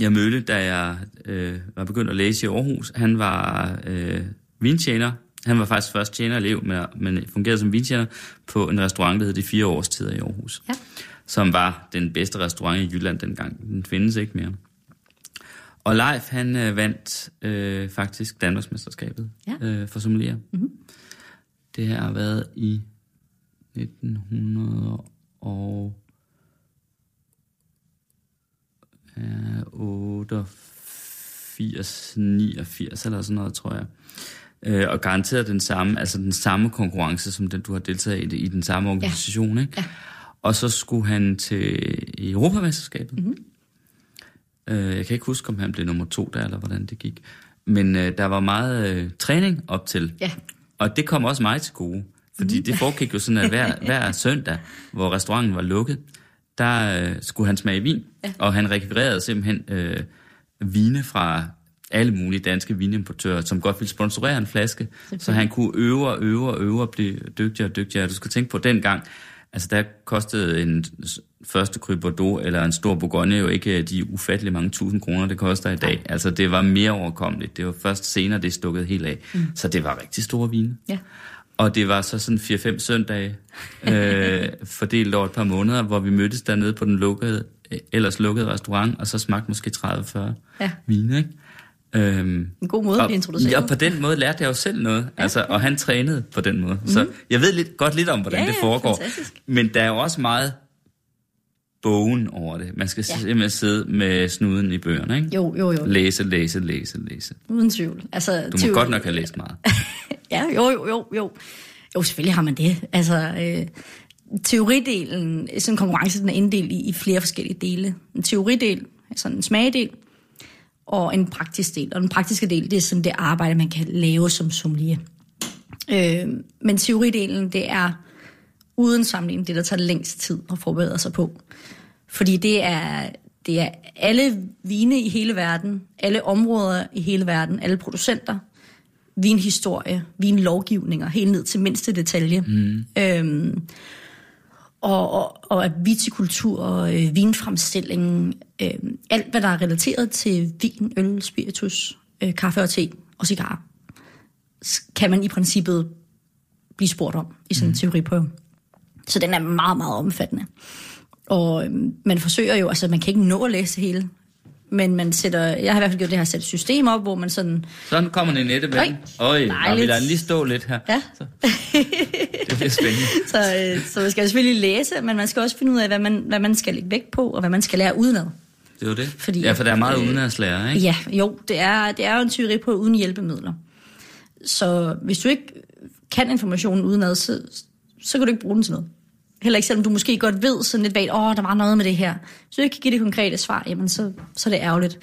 jeg mødte, da jeg øh, var begyndt at læse i Aarhus. Han var øh, vintjener. Han var faktisk først tjenerelev, men fungerede som vintjener på en restaurant, der hed De Fire Årstider i Aarhus. Ja. Som var den bedste restaurant i Jylland dengang. Den findes ikke mere. Og Leif, han øh, vandt øh, faktisk Danmarksmesterskabet ja. øh, for sommelier. Mm-hmm. Det her har været i nitten otteogfirs niogfirs eller sådan noget, tror jeg. Øh, og garanteret den samme, altså den samme konkurrence, som den, du har deltaget i, i den samme organisation. Ja. Ikke? Ja. Og så skulle han til Europamesterskabet. Mm-hmm. Øh, jeg kan ikke huske, om han blev nummer to der, eller hvordan det gik. Men øh, der var meget øh, træning op til. Ja. Og det kom også mig til gode, fordi det foregik jo sådan, at hver, hver søndag, hvor restauranten var lukket, der øh, skulle han smage vin, ja. Og han rekvirerede simpelthen øh, vine fra alle mulige danske vinimportører, som godt ville sponsorere en flaske, så han kunne øve og øve og øve og blive dygtigere og dygtigere. Du skal tænke på dengang, altså der kostede en første cru Bordeaux eller en stor Bourgogne jo ikke de ufattelig mange tusind kroner, det koster i dag. Altså det var mere overkommeligt. Det var først senere, det stukkede helt af. Mm. Så det var rigtig store vine. Ja. Og det var så sådan fire fem søndage øh, fordelt over et par måneder, hvor vi mødtes dernede på den lukkede, ellers lukkede restaurant, og så smagte måske tredive fyrre ja. Vine, ikke? Øhm, en god måde at blive introduceret. Ja, og på den måde lærte jeg jo selv noget, ja. Altså, og han trænede på den måde. Mm-hmm. Så jeg ved lidt, godt lidt om, hvordan ja, det foregår. Fantastisk. Men der er jo også meget bogen over det. Man skal ja. Simpelthen sidde med snuden i bøgerne, ikke? Jo, jo, jo. Læse, læse, læse, læse. Uden tvivl. Altså, du må tvivl. Godt nok have læst meget. ja, jo, jo, jo, jo. Jo, selvfølgelig har man det. Altså... Øh... Teoridelen, sådan en konkurrence, den er inddelt i, i flere forskellige dele. En teoridel, altså en smagedel, og en praktisk del. Og den praktiske del, det er sådan det arbejde, man kan lave som sommelier. Øh, men teoridelen, det er uden sammenligning det, der tager længst tid at forberede sig på. Fordi det er, det er alle vine i hele verden, alle områder i hele verden, alle producenter, vinhistorie, vinlovgivninger, helt ned til mindste detalje. Mm. Øh, Og, og, og at vitikultur og øh, vinfremstilling, øh, alt hvad der er relateret til vin, øl, spiritus, øh, kaffe og te og cigarer, kan man i princippet blive spurgt om i sådan en mm. teoriprøve. Så den er meget, meget omfattende. Og øh, man forsøger jo, altså man kan ikke nå at læse hele, men man sætter, jeg har i hvert fald gjort det her, sæt et system op, hvor man sådan... Sådan kommer den nette med. Øj, nej, vi lader lige stå lidt her. Ja. Så. Det bliver spændende. så, øh, så man skal selvfølgelig læse, men man skal også finde ud af, hvad man, hvad man skal lægge vægt på, og hvad man skal lære udenad. Det er jo det. Fordi, ja, for der er meget øh, udenadslærer, ikke? Ja, jo, det er, det er jo en teori på uden hjælpemidler. Så hvis du ikke kan informationen udenad, så, så kan du ikke bruge den til noget. Heller ikke selvom du måske godt ved sådan lidt bag, åh, der var noget med det her. Hvis du ikke kan give det konkrete svar, jamen så, så er det ærgerligt.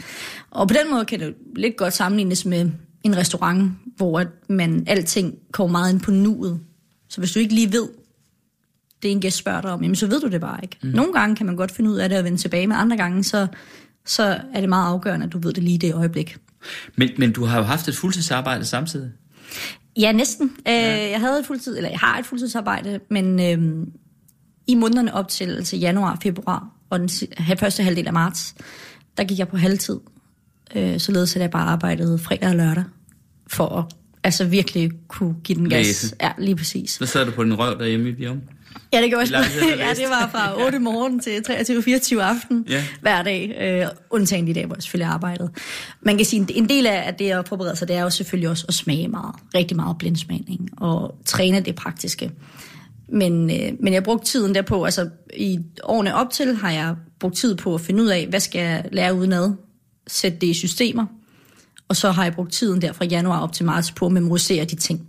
Og på den måde kan det jo lidt godt sammenlignes med en restaurant, hvor at man alting kommer meget ind på nuet. Så hvis du ikke lige ved, det en gæst spørger dig om, jamen så ved du det bare ikke. Mm. Nogle gange kan man godt finde ud af det og vende tilbage, men andre gange, så, så er det meget afgørende, at du ved det lige det øjeblik. Men, men du har jo haft et fuldtidsarbejde samtidig? Ja, næsten. Ja. Jeg havde et fuldtid, eller jeg har et fuldtidsarbejde, men... Øhm, I månederne op til altså januar, februar og den første halvdel af marts, der gik jeg på halvtid. Øh, således at jeg bare arbejdede fredag og lørdag, for at altså virkelig kunne give den gas. Læse. Ja, lige præcis. Hvad sad du på den røv derhjemme i Virum? Ja, det gjorde jeg også. Ja, det var fra otte morgen til treogtyve fireogtyve aften yeah. hver dag. Øh, undtagen de dage, hvor jeg selvfølgelig arbejdede. Man kan sige, at en del af det at forberede sig, det er jo selvfølgelig også at smage meget. Rigtig meget blindsmagning og træne det praktiske. Men, øh, men jeg brugte tiden derpå, altså i årene op til har jeg brugt tid på at finde ud af, hvad skal jeg lære udenad, sætte det i systemer, og så har jeg brugt tiden der fra januar op til marts på at memorisere de ting.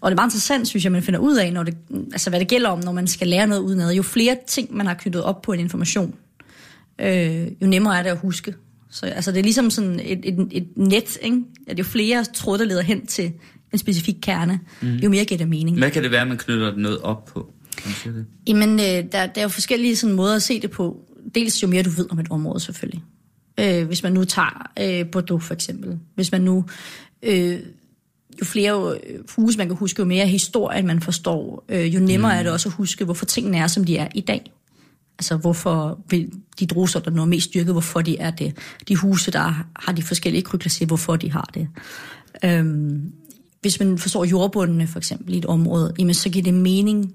Og det er meget interessant, synes jeg, man finder ud af, når det, altså hvad det gælder om, når man skal lære noget udenad. Jo flere ting, man har knyttet op på en information, øh, jo nemmere er det at huske. Så altså, det er ligesom sådan et, et, et net, ikke? At jo flere tråd, der leder hen til en specifik kerne, mm. jo mere giver det mening. Hvad kan det være, man knytter noget op på? Det? Jamen, øh, der, der er jo forskellige sådan, måder at se det på. dels jo mere du ved om et område selvfølgelig. Øh, hvis man nu tager øh, Bordeaux for eksempel. Hvis man nu... Øh, jo flere huse man kan huske, jo mere historien man forstår, øh, jo nemmere mm. er det også at huske, hvorfor tingene er, som de er i dag. Altså hvorfor de druser, der når mest styrket, hvorfor de er det. De huse, der har de forskellige krydklasser, hvorfor de har det. Øhm, hvis man forstår jordbundene for eksempel i et område, jamen, så giver det mening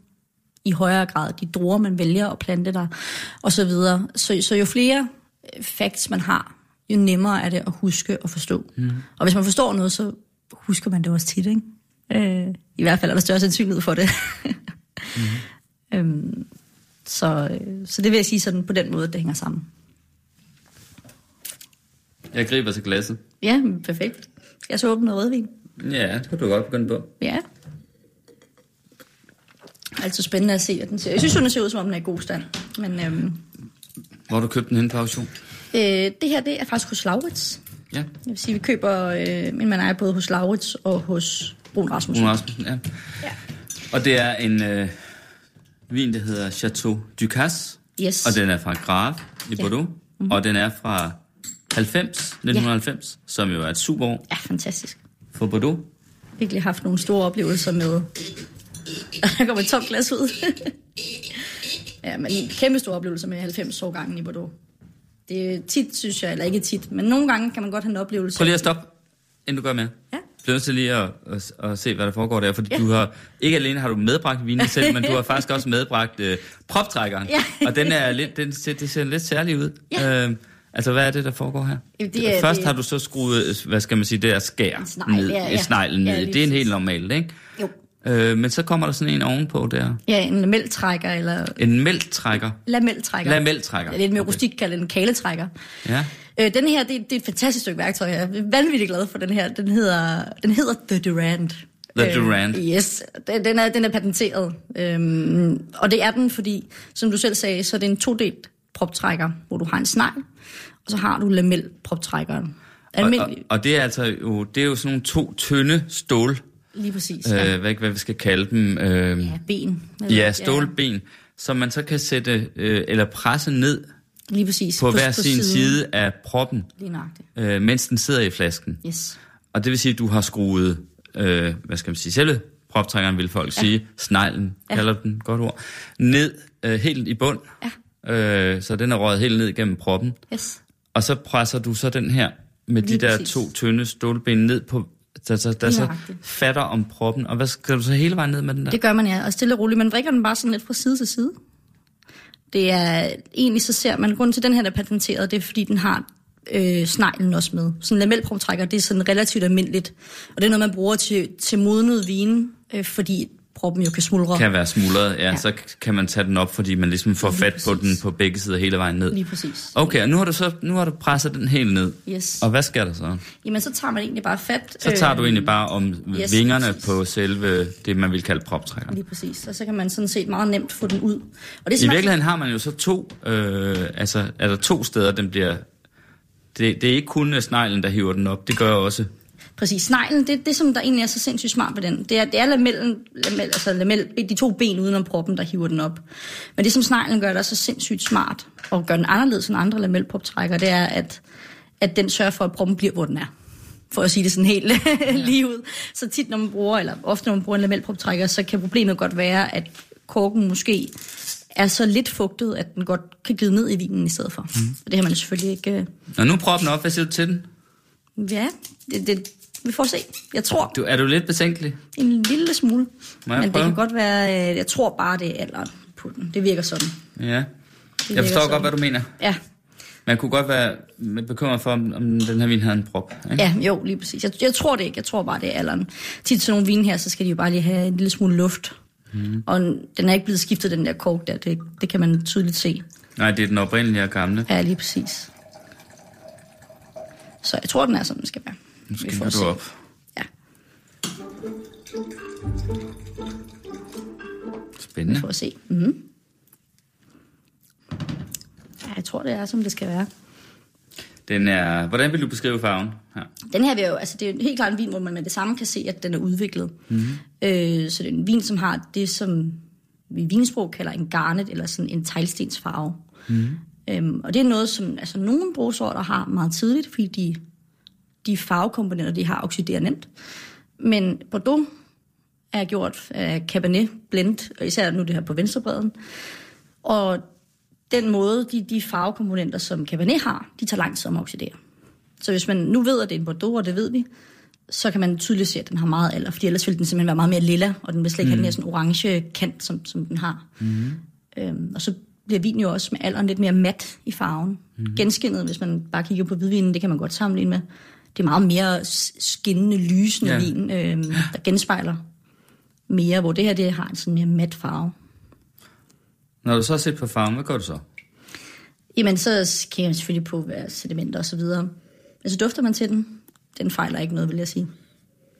i højere grad. De druer, man vælger at plante der, og så videre. Så, så jo flere facts man har, jo nemmere er det at huske og forstå. Mm. Og hvis man forstår noget, så husker man det også tit, ikke? Øh, I hvert fald er der større sandsynlighed for det. mm-hmm. øhm, så, så det vil jeg sige sådan, på den måde, det hænger sammen. Jeg griber til glasset. Ja, perfekt. Jeg så åbnet noget rødvin. Ja, det har du godt begyndt på. Ja. Altså spændende at se, hvad den ser. Jeg synes, den ser ud, som om den er i god stand. Men, øhm, hvor har du købt den henne på auktion? Øh, det her, det er faktisk hos Laurits. Ja. Jeg vil sige, vi køber, øh, min mand er både hos Laurits og hos Brun Rasmussen. Brun Rasmussen, ja. ja. Og det er en øh, vin, der hedder Chateau Ducasse. Yes. Og den er fra Grave i Bordeaux. Ja. Mm-hmm. Og den er fra halvfems, nitten halvfems, ja. Som jo er et super år. Ja, fantastisk. For Bordeaux. Jeg har virkelig haft nogle store oplevelser med... Der kommer et tomt glas ud. Ja, men en kæmpe stor oplevelse med halvfems-årgangen i Bordeaux. Det er tit, synes jeg, eller ikke tit, men nogle gange kan man godt have en oplevelse. Prøv lige at stoppe, inden du gør mere. Ja. Bliver til lige at, at, at se, hvad der foregår der, fordi ja. Du har, ikke alene har du medbragt vinen selv, men du har faktisk også medbragt øh, proptrækkeren, ja. Og den er lidt, den, det ser lidt særlig ud. Ja. Øh, altså, hvad er det, der foregår her? Ja, det er, Først det... har du så skruet, hvad skal man sige, det der skær, sneglen ja, ja. ned. Ja, det er en helt normal, ikke? Jo. Øh, men så kommer der sådan en ovenpå der. Ja, en lameltrækker eller... En mæltrækker? Lameltrækker. Lameltrækker. Det er lidt mere okay. Rustikt kaldet en kaletrækker. Ja. Øh, den her, det, det er et fantastisk stykke værktøj. Jeg er vanvittigt glad for den her. Den hedder, den hedder The Durand. The øh, Durand. Yes, den, den, er, den er patenteret. Øhm, og det er den, fordi, som du selv sagde, så er det en todelt proptrækker, hvor du har en snegl, og så har du lamelproptrækkeren. Og, og, og det er altså jo, det er jo sådan nogle to tynde stål. Lige præcis. Ja. Øh, hvad, hvad vi skal kalde dem. Øh, ja, ben. Eller, ja, stålben, ja. Som man så kan sætte øh, eller presse ned lige præcis. På, på hver på sin side af proppen, øh, mens den sidder i flasken. Yes. Og det vil sige, at du har skruet, øh, hvad skal man sige, selve proptrækkeren, vil folk ja. sige, sneglen, ja. Kalder den, godt ord, ned øh, helt i bund, ja. øh, så den er røget helt ned gennem proppen. Yes. Og så presser du så den her med lige de der præcis. To tynde stålben ned på, der, der, der så fatter om proppen. Og hvad skal du så hele vejen ned med den der? Det gør man, ja. Og stille og roligt. Man vrikker den bare sådan lidt fra side til side. Det er... Egentlig så ser man... Grunden til den her, der er patenteret, det er, fordi den har øh, sneglen også med. Sådan en lamelproptrækker, det er sådan relativt almindeligt. Og det er noget, man bruger til, til modnet vin, øh, fordi proppen jo kan smuldre. Kan være smuldret, ja, ja. Så kan man tage den op, fordi man ligesom får lige fat præcis. På den på begge sider hele vejen ned. Lige præcis. Okay, og nu har du så nu har du presset den helt ned. Yes. Og hvad sker der så? Jamen, så tager man egentlig bare fat. Så tager øh, du egentlig bare om yes, vingerne præcis. På selve det, man vil kalde proptrækker. Lige præcis. Og så kan man sådan set meget nemt få den ud. Og det i virkeligheden har man jo så to, øh, altså er der to steder, den bliver... Det, det er ikke kun sneglen, der hiver den op, det gør også... Præcis. Sneglen, det, det som der egentlig er så sindssygt smart ved den, det er, det er lamellen, lamellen, altså lamellen, de to ben udenom proppen, der hiver den op. Men det som sneglen gør, der er så sindssygt smart, og gør den anderledes end andre lamelproptrækker, det er, at, at den sørger for, at proppen bliver, hvor den er. For at sige det sådan helt ja. Lige ud. Så tit, når man bruger, eller ofte når man bruger en lamelproptrækker, så kan problemet godt være, at korken måske er så lidt fugtet, at den godt kan glide ned i vinen i stedet for. Mm. Og det har man selvfølgelig ikke... Og nu proppen op, hvad siger du til den? Ja, det... det vi får se. Jeg tror... Du, er du lidt betænkelig? En lille smule. Men det kan godt være... Jeg tror bare, det er alderen på den. Det virker sådan. Ja. Jeg forstår sådan. Godt, hvad du mener. Ja. Man kunne godt være bekymret for, om den her vin havde en prop. Ikke? Ja, jo, lige præcis. Jeg, jeg tror det ikke. Jeg tror bare, det er alderen. Tid til nogle vin her, så skal de jo bare lige have en lille smule luft. Mm. Og den er ikke blevet skiftet, den der kork der. Det, det kan man tydeligt se. Nej, det er den oprindelige og gamle. Ja, lige præcis. Så jeg tror, den er, som den skal være. Nu skal du op. Ja. Spændende. Vi får se. Mm-hmm. Ja, jeg tror, det er, som det skal være. Den er... Hvordan vil du beskrive farven her? Den her vil jo... Altså, det er jo helt klart en vin, hvor man med det samme kan se, at den er udviklet. Mm-hmm. Øh, så det er en vin, som har det, som vi i vinsprog kalder en garnet, eller sådan en teglstensfarve. Mm-hmm. Øhm, og det er noget, som altså, nogle brugsorter har meget tidligt, fordi de, de farvekomponenter, de har, oxiderer nemt. Men Bordeaux er gjort af Cabernet Blend, og især nu det her på venstrebredden. Og den måde, de, de farvekomponenter, som Cabernet har, de tager langt som at oxidere. Så hvis man nu ved, at det er en Bordeaux, og det ved vi, så kan man tydeligt se, at den har meget alder, fordi ellers ville den simpelthen være meget mere lilla, og den vil slet ikke mm. have den her sådan orange kant, som, som den har. Mm. Øhm, og så bliver vinen jo også med alderen lidt mere mat i farven. Mm. Genskinnet, hvis man bare kigger på hvidvinen, det kan man godt sammenligne med. Det er meget mere skinnende, lysende ja. vin, øhm, der genspejler mere, hvor det her det har en sådan mere mat farve. Når du så har set på farven, hvad gør du så? Jamen, så kigger jeg selvfølgelig på, hvad sedimenter og så videre. Altså, dufter man til den? Den fejler ikke noget, vil jeg sige.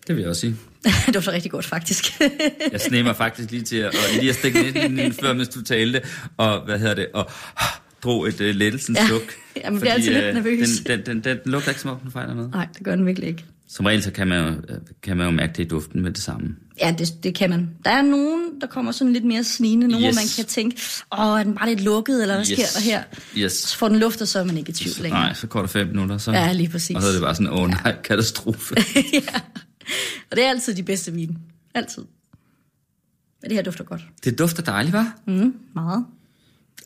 Det vil jeg også sige. Det dufter rigtig godt, faktisk. Jeg sneg mig faktisk lige til at, lige at stikke den ind, før, mens du talte, og hvad hedder det, og drog et uh, lettelsens ja. luk. Ja, man bliver altid lidt nervøs. Den, den, den, den, den lugter ikke som om, den fejler noget. Nej, det gør den virkelig ikke. Som regel, så kan man jo, kan man jo mærke det i duften med det samme. Ja, det, det kan man. Der er nogen, der kommer sådan lidt mere snigende. Nogen, yes. man kan tænke, åh, er den bare lidt lukket, eller hvad yes. sker der her? Yes. Så får den luft, og så er man ikke i tvivl længere. Nej, så går der fem minutter, så... Ja, lige præcis. Og så er det bare sådan, åh nej, katastrofe. Ja, og det er altid de bedste vine. Altid. Men det her dufter godt. Det dufter dejligt, hva'? Mm, meget.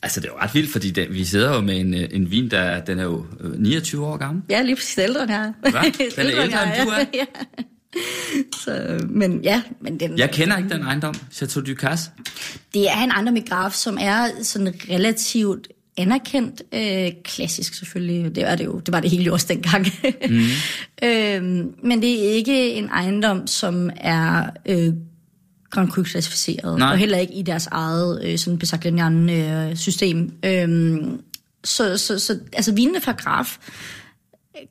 Altså, det er jo ret vildt, fordi det, vi sidder jo med en, en vin, der den er jo niogtyve år gammel. Ja, lige præcis ældre, den her. Hva? Den er ældre, ældre end du er. Ja. Så, men ja, men den... Jeg kender ikke den ejendom, Chateau Ducasse. Det er en ejendom i Grave, som er sådan relativt anerkendt. Øh, klassisk selvfølgelig, det var det jo. Det var det hele også dengang. Mm. øhm, men det er ikke en ejendom, som er... Øh, Grand Cru klassificeret, og heller ikke i deres eget øh, sådan Pesaclinian øh, system. Øhm, så, så, så altså vinene fra Graf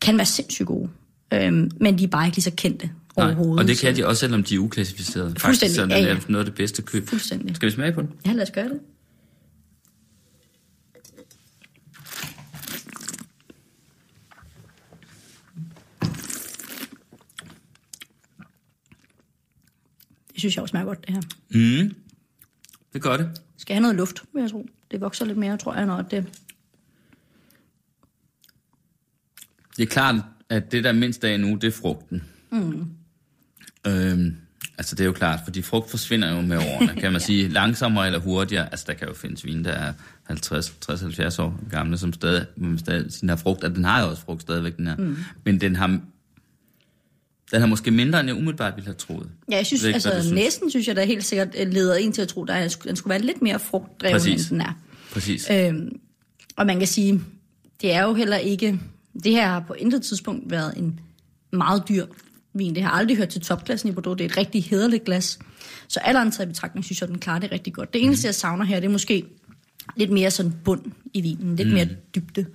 kan være sindssygt gode, øhm, men de er bare ikke lige så kendte overhovedet. Nej, og det kan de også, selvom de er uklassificerede. Faktisk så er det ja, ja. noget af det bedste køb. Fuldstændig. Skal vi smage på den? Ja, lad os gøre det. Det synes jeg også smager godt, det her. Mm. Det gør det. Skal have noget luft, vil jeg tro. Det vokser lidt mere, tror jeg, når det... Det er klart, at det, der mindst af nu, det er frugten. Mm. Øhm, altså, det er jo klart, fordi frugt forsvinder jo med årene, kan man ja. sige. Langsommere eller hurtigere. Altså, der kan jo findes vin, der er halvtreds til halvfjerds år gamle, som stadig, stadig sin her frugt, og den har jo også frugt stadigvæk, den her. Mm. Men den har... Den har måske mindre, end jeg umiddelbart ville have troet. Ja, jeg synes, ikke, altså synes. næsten synes jeg, der helt sikkert leder en til at tro, at den skulle være lidt mere frugtdreven, end den er. Præcis. Øhm, og man kan sige, det er jo heller ikke... Det her har på intet tidspunkt været en meget dyr vin. Det har aldrig hørt til topklassen i Bordeaux. Det er et rigtig hederligt glas. Så alderen taget i betragtning, synes jeg, den klarer det rigtig godt. Det eneste, mm. jeg savner her, det er måske lidt mere sådan bund i vinen. Lidt mm. mere dybde.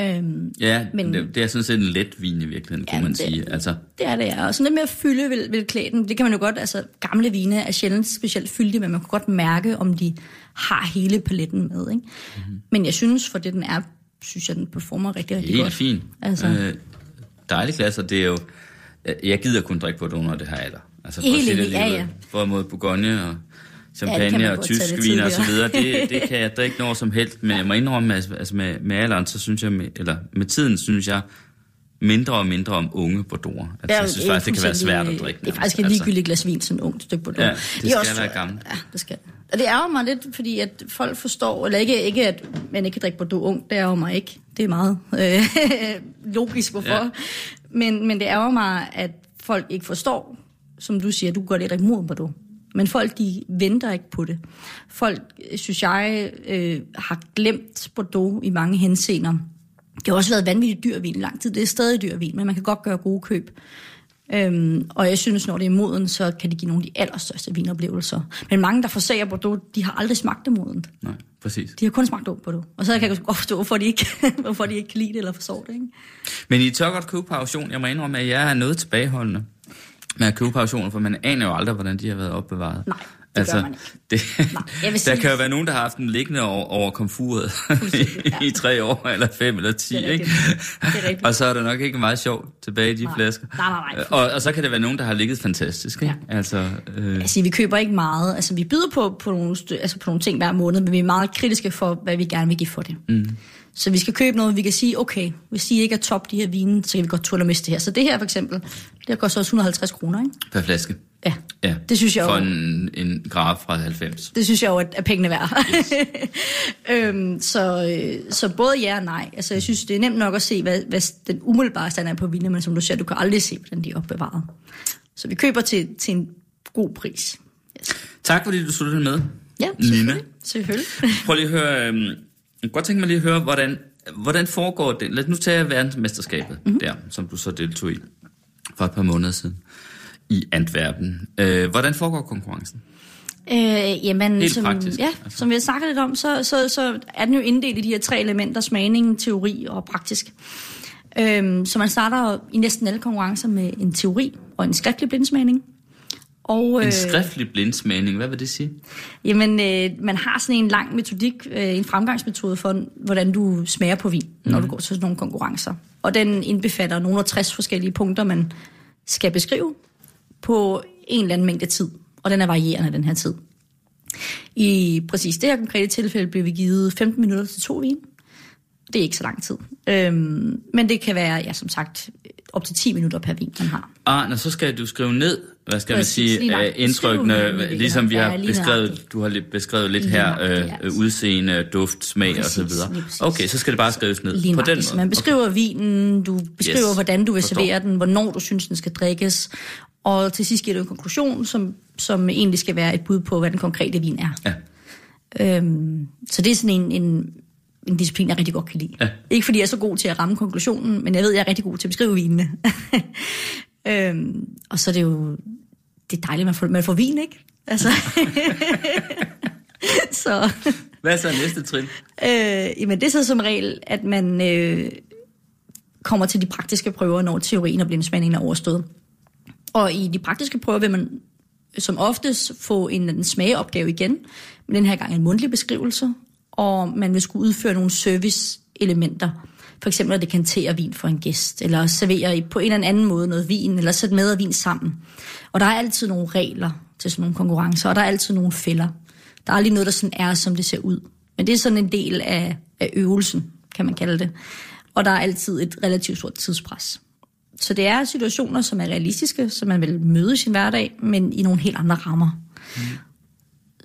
Øhm, ja, men, det, det er sådan set en let vin i virkeligheden, ja, kunne man det, sige. Altså. Det er det, ja. Og sådan lidt mere fylde vil, vil klæde den. Det kan man jo godt, altså gamle vine er sjældent specielt fyldige, men man kan godt mærke, om de har hele paletten med, ikke? Mm-hmm. Men jeg synes, for det den er, synes jeg, den performer rigtig, rigtig helt godt. Helt fint. Altså. Øh, dejlig glas, og det er jo... Jeg gider kun drikke Bordeaux, når det her alder. Altså, for helt enkelt, ja, ja. Både Bourgogne og... champagne ja, og tysk viner og så videre, det, det kan jeg drikke noget som helst, men jeg må indrømme, altså med, med alderen, så synes jeg, med, eller med tiden, synes jeg mindre og mindre om unge Bordeaux'er. Altså, ja, jeg synes faktisk, det kan være svært at drikke. Det er faktisk et ligegyldigt glas vin, sådan et ungt stykke Bordeaux. Ja, det skal de også, være gammel. Ja, det skal. Og det ærger mig lidt, fordi at folk forstår, eller ikke, ikke at man ikke kan drikke Bordeaux ung, det ærger mig ikke. Det er meget øh, logisk, hvorfor. Ja. Men, men det ærger mig, at folk ikke forstår, som du siger, du gør det ikke mod Bordeaux. Men folk, de venter ikke på det. Folk, synes jeg, øh, har glemt Bordeaux i mange henseender. Det har også været vanvittigt dyr vin i lang tid. Det er stadig dyr vin, men man kan godt gøre gode køb. Øhm, og jeg synes, når det er moden, så kan det give nogle af de allerstørste vinoplevelser. Men mange, der forsager Bordeaux, de har aldrig smagt det moden. Nej, præcis. De har kun smagt Bordeaux. Og så kan jeg godt forstå, hvorfor de ikke, hvorfor de ikke kan lide det eller forstår det. Ikke? Men I tør godt købe på auktion. Jeg må indrømme, at jeg er noget tilbageholdende med at købe auktioner, for man aner jo aldrig, hvordan de har været opbevaret. Nej, Det altså, gør man ikke. Det, nej, jeg vil sige, der kan jo være nogen, der har haft den liggende over, over komfuret ja. i tre år, eller fem, eller ti, det er ikke? Det er og så er det nok ikke meget sjovt tilbage i de nej. flasker. Nej, nej, nej. Og, og så kan det være nogen, der har ligget fantastisk, ikke? Ja. Altså, øh... altså, vi køber ikke meget. Altså, vi byder på, på, nogle, altså, på nogle ting hver måned, men vi er meget kritiske for, hvad vi gerne vil give for det. Mm. Så vi skal købe noget, vi kan sige, okay, hvis de ikke er top, de her vine, så kan vi godt tåle at miste det her. Så det her for eksempel, det koster også et hundrede og halvtreds kroner, ikke? Per flaske. Ja, ja, det synes jeg også. For en, en graf fra halvfems. Det synes jeg også, at pengene værd. Yes. øhm, så, så både ja og nej. Altså, jeg synes, det er nemt nok at se, hvad, hvad den umiddelbare stand er på vinen, men som du siger, du kan aldrig se, hvordan de er opbevaret. Så vi køber til, til en god pris. Yes. Tak fordi du sluttede med, ja, Nina. Selvfølgelig. Prøv lige at høre... Øhm, Jeg godt tænke mig lige at høre, hvordan, hvordan foregår det? Lad os nu tage verdensmesterskabet mm-hmm. der, som du så deltog i for et par måneder siden i Antwerpen. Øh, hvordan foregår konkurrencen? Øh, jamen, som, praktisk, ja, altså. som vi har snakket lidt om, så, så, så er den jo inddelt i de her tre elementer, smagning, teori og praktisk. Øh, så man starter i næsten alle konkurrencer med en teori og en skriftlig blindsmagning. Og, øh, en skriftlig blindsmagning, hvad vil det sige? Jamen, øh, man har sådan en lang metodik, øh, en fremgangsmetode for, hvordan du smager på vin, mm. når du går til sådan nogle konkurrencer. Og den indbefatter nogle af tres forskellige punkter, man skal beskrive på en eller anden mængde tid. Og den er varierende, den her tid. I præcis det her konkrete tilfælde blev vi givet femten minutter til to vin. Det er ikke så lang tid. Øhm, men det kan være, ja, som sagt, op til ti minutter per vin, man har. Ah, nå, så skal du skrive ned, hvad skal man sige, uh, indtrykkene, ligesom vi har ja, beskrevet, du har beskrevet lidt her, øh, øh, udseende, duft, smag præcis, og så videre. Okay, så skal det bare skrives ned lige på den måde. Man beskriver okay. vinen, du beskriver, yes. hvordan du vil Forstår. servere den, hvornår du synes, den skal drikkes, og til sidst giver du en konklusion, som, som egentlig skal være et bud på, hvad den konkrete vin er. Ja. Øhm, så det er sådan en... en en disciplin, jeg rigtig godt kan lide. Ja. Ikke fordi jeg er så god til at ramme konklusionen, men jeg ved, jeg er rigtig god til at beskrive vinene. øhm, og så er det jo... Det er dejligt, at man får, man får vin, ikke? Altså. så. Hvad er så næste trin? Øh, jamen, det er så som regel, at man øh, kommer til de praktiske prøver, når teorien og blindsmagningen er overstået. Og i de praktiske prøver vil man som oftest få en, en smageopgave igen, men den her gang en mundtlig beskrivelse, og man vil skulle udføre nogle serviceelementer. For eksempel at dekantere vin for en gæst, eller servere på en eller anden måde noget vin, eller sætte mad og vin sammen. Og der er altid nogle regler til sådan nogle konkurrencer, og der er altid nogle fælder. Der er aldrig noget, der sådan er, som det ser ud. Men det er sådan en del af, af øvelsen, kan man kalde det. Og der er altid et relativt stort tidspres. Så det er situationer, som er realistiske, som man vil møde i sin hverdag, men i nogle helt andre rammer. Mm.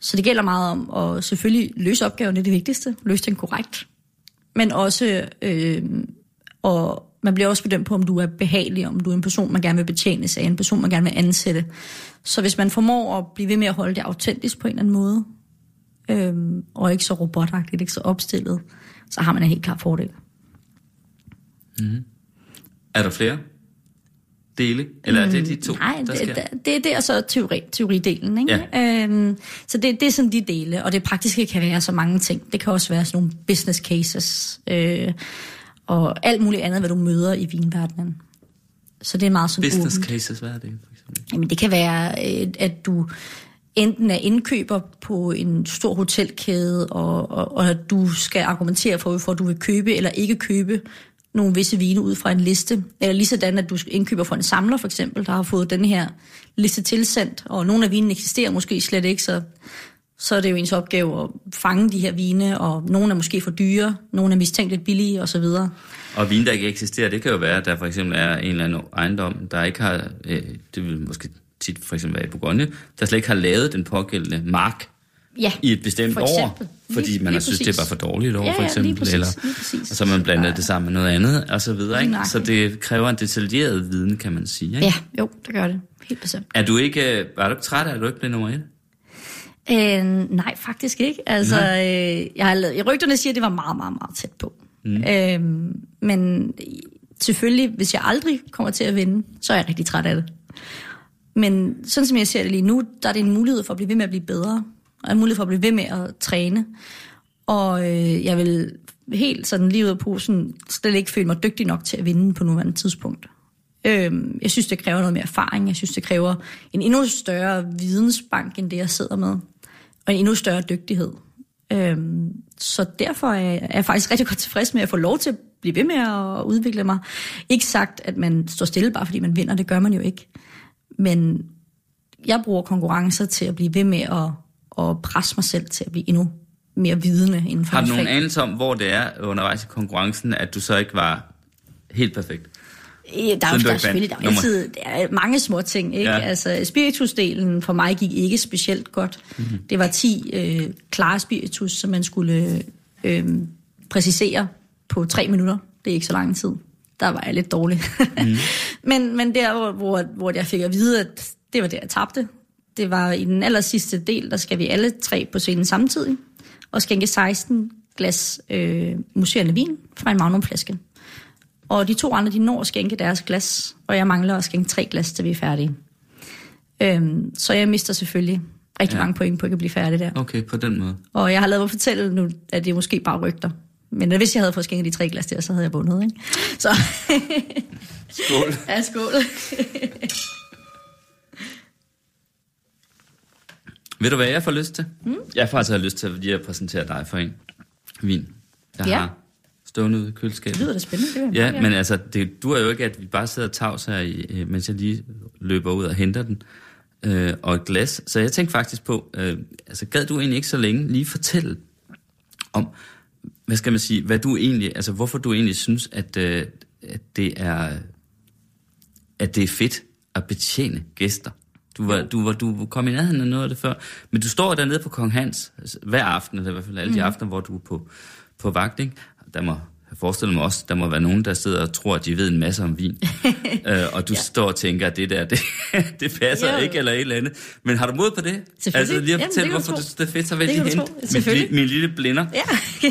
Så det gælder meget om at selvfølgelig løse opgaven, det er det vigtigste. Løse den korrekt. Men også, øh, og man bliver også bedømt på, om du er behagelig, om du er en person, man gerne vil betjene sig af, en person, man gerne vil ansætte. Så hvis man formår at blive ved med at holde det autentisk på en eller anden måde, øh, og ikke så robotagtigt, ikke så opstillet, så har man en helt klar fordel. Mm. Er der flere dele? Eller er det de to, Nej, der sker? Det, det, det er så teori, teoridelen, ikke? Ja. Øhm, så det, det er sådan de dele, og det praktiske kan være så mange ting. Det kan også være sådan nogle business cases, øh, og alt muligt andet, hvad du møder i vinverdenen. Så det er meget sådan business åbent. Cases, hvad er det for eksempel? Jamen det kan være, at du enten er indkøber på en stor hotelkæde, og, og, og at du skal argumentere for, hvorfor du vil købe eller ikke købe nogle visse vine ud fra en liste, eller lige sådan, at du indkøber for en samler, for eksempel, der har fået den her liste tilsendt, og nogle af vinene eksisterer måske slet ikke, så, så er det jo ens opgave at fange de her vine, og nogle er måske for dyre, nogle er mistænkt lidt billige, og så videre. Og vine, der ikke eksisterer, det kan jo være, at der for eksempel er en eller anden ejendom, der ikke har, det vil måske tit for eksempel være i Bourgogne, der slet ikke har lavet den pågældende mark, ja, i et bestemt for år, fordi lige, man har synes, det var for dårligt år, ja, ja, for eksempel, præcis, eller og så man blander det sammen med noget andet, og så videre, ikke? Så det kræver en detaljeret viden, kan man sige, ikke? Ja, jo, det gør det. Helt bestemt. Er du ikke, var du ikke træt, er du ikke blevet nummer et? Øh, nej, faktisk ikke. Altså, øh, jeg har lavet, rygterne siger, at det var meget, meget, meget tæt på. Mm. Øh, men selvfølgelig, hvis jeg aldrig kommer til at vinde, så er jeg rigtig træt af det. Men sådan som jeg ser det lige nu, der er det en mulighed for at blive ved med at blive bedre, og er mulighed for at blive ved med at træne. Og øh, jeg vil helt sådan lige ud af posen slet ikke føle mig dygtig nok til at vinde på nuværende tidspunkt. Øhm, jeg synes, det kræver noget mere erfaring. Jeg synes, det kræver en endnu større vidensbank, end det, jeg sidder med. Og en endnu større dygtighed. Øhm, så derfor er jeg faktisk rigtig godt tilfreds med at få lov til at blive ved med at udvikle mig. Ikke sagt, at man står stille, bare fordi man vinder. Det gør man jo ikke. Men jeg bruger konkurrencer til at blive ved med at, at presse mig selv til at blive endnu mere vidende inden for. Har du nogen anelse om, hvor det er undervejs i konkurrencen, at du så ikke var helt perfekt? Ja, der er jo selvfølgelig der er altid der er mange små ting, ikke? Ja. Altså spiritusdelen for mig gik ikke specielt godt. Mm-hmm. Det var ti øh, klare spiritus, som man skulle øh, præcisere på tre minutter. Det er ikke så lang tid. Der var jeg lidt dårlig. Mm-hmm. men, men der, hvor, hvor jeg fik at vide, at det var der, jeg tabte. Det var i den aller sidste del, der skal vi alle tre på scenen samtidig og skænke seksten glas øh, muserende vin fra en magnumflaske. Og de to andre, de når at skænke deres glas, og jeg mangler at skænke tre glas, til vi er færdige. Øhm, så jeg mister selvfølgelig rigtig ja. mange point på ikke at blive færdig der. Okay, på den måde. Og jeg har lavet mig fortælle nu, at det måske bare rygter. Men hvis jeg havde fået skænket de tre glas der, så havde jeg vundet, ikke? Så... skål. Ja, skål. Ved du, hvad jeg får lyst til? Mm? Jeg får altså lyst til at, at præsentere dig for en vin, jeg ja. har stående ude i køleskabet. Det lyder da spændende. Det ja, men altså, det duer jo ikke, at vi bare sidder og tavs her, mens jeg lige løber ud og henter den, øh, og et glas. Så jeg tænkte faktisk på, øh, altså gad du egentlig ikke så længe lige fortælle om, hvad skal man sige, hvad du egentlig, altså hvorfor du egentlig synes, at, øh, at, det, er, at det er fedt at betjene gæster. Du var, du var, du kom i nærheden af noget af det før, men du står dernede på Kong Hans hver aften, eller i hvert fald alle de mm. aftener, hvor du er på, på vagt, ikke? Der må, jeg forestiller mig også, der må være nogen, der sidder og tror, at de ved en masse om vin, øh, og du ja. står og tænker, at det der, det, det passer jo. ikke, eller et eller andet. Men har du mod på det? Altså lige at fortælle, hvorfor du synes, det er fedt, så vil jeg lige hente min lille blinder. Ja.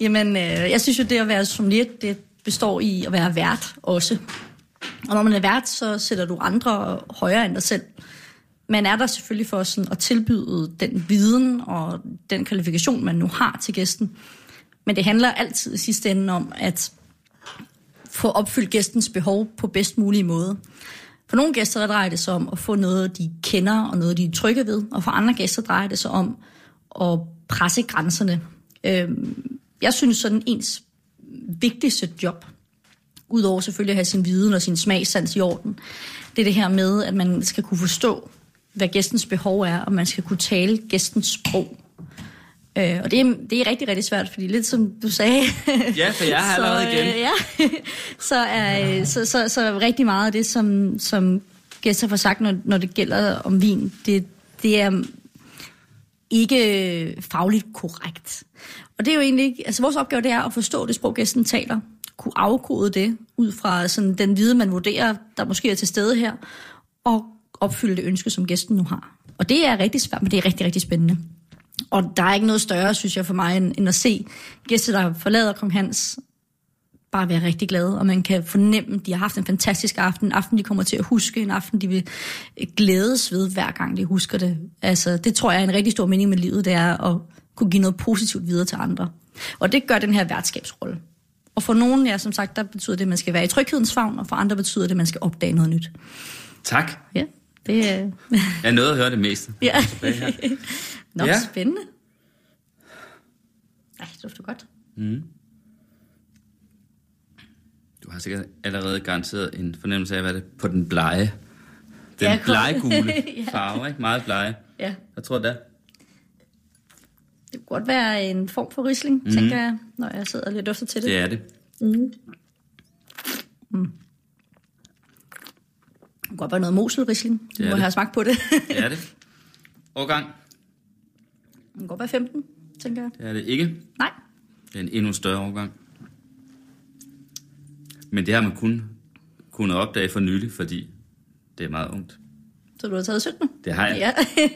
Jamen, øh, jeg synes jo, det at være sommelier, det består i at være vært også. Og når man er vært, så sætter du andre højere end dig selv. Man er der selvfølgelig for sådan at tilbyde den viden og den kvalifikation, man nu har til gæsten. Men det handler altid i sidste ende om at få opfyldt gæstens behov på bedst mulig måde. For nogle gæster drejer det sig om at få noget, de kender og noget, de er trygge ved. Og for andre gæster drejer det sig om at presse grænserne. Jeg synes sådan ens vigtigste job, udover selvfølgelig at have sin viden og sin smagssans i orden, det er det her med, at man skal kunne forstå, hvad gæstens behov er, og man skal kunne tale gæstens sprog. Øh, og det er, det er rigtig, rigtig svært, fordi lidt som du sagde... ja, for jeg har så, allerede igen. Øh, ja, så, er, så, så, så rigtig meget af det, som, som gæster får sagt, når, når det gælder om vin, det, det er ikke fagligt korrekt. Og det er jo egentlig ikke... Altså, vores opgave, det er at forstå det sprog, gæsten taler, kunne afkode det ud fra sådan den viden, man vurderer, der måske er til stede her, og opfylde det ønske, som gæsten nu har. Og det er rigtig svært, men det er rigtig, rigtig spændende. Og der er ikke noget større, synes jeg, for mig, end at se gæster, der forlader Kong Hans, bare være rigtig glade, og man kan fornemme, at de har haft en fantastisk aften, en aften, de kommer til at huske, en aften, de vil glædes ved, hver gang de husker det. Altså, det tror jeg er en rigtig stor mening med livet, det er at kunne give noget positivt videre til andre. Og det gør den her værtskabsrolle. Og for nogen, ja, som sagt, der betyder det, at man skal være i tryghedens favn, og for andre betyder det, at man skal opdage noget nyt. Tak. Ja, det er... jeg nåede at høre det meste. Ja. Nå, ja. Spændende. Ej, det dufter godt. Mm. Du har sikkert allerede garanteret en fornemmelse af, hvad det på den blege. Den ja, bleggule ja. farve, ikke? Meget blege. Ja. Jeg tror, det er. Det kunne godt være en form for Riesling, mm. tænker jeg, når jeg sidder lidt dufter til det. Det er det. Mm. Mm. Det kunne godt være noget Mosel-Riesling. Du må have smagt på det. Det er det. Årgang. Det kunne godt være femten, tænker jeg. Det er det ikke. Nej. Det er en endnu større årgang. Men det har man kun kunnet opdage for nylig, fordi det er meget ungt. Så du har taget sytten? Det har jeg. Ja.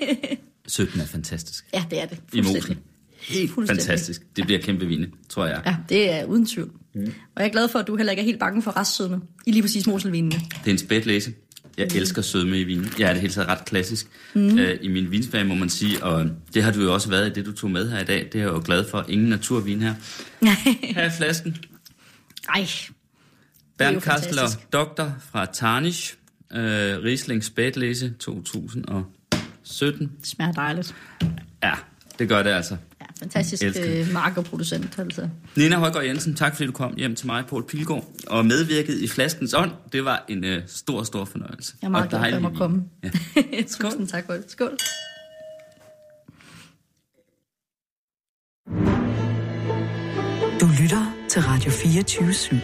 sytten er fantastisk. Ja, det er det. I Mosen. Helt fantastisk. Det ja. bliver kæmpe vine, tror jeg. Ja, det er uden tvivl. Mm. Og jeg er glad for, at du heller ikke er helt bange for restsødme i lige præcis moselvinene. Det er en spætlæse. Jeg mm. elsker sødme i vinen. Jeg er det hele taget ret klassisk mm. øh, i min vinsfag, må man sige. Og det har du jo også været i det, du tog med her i dag. Det er jeg jo glad for. Ingen naturvin her. Her er flasken. Ej. Bernd Kastler, doktor fra Tarnisch, øh, Riesling Spætlæse to tusind og sytten. Det smager dejligt. Ja, det gør det altså. Ja, fantastisk øh, markerproducent altså. Nina Højgaard Jensen, tak fordi du kom hjem til mig, Poul Pilgaard, og medvirkede i Flaskens Ånd. Det var en øh, stor, stor fornøjelse. Jeg er meget glad for at komme. Ja. Skål. Tusind tak for det. Skål. Du lytter til Radio fireogtyve syv.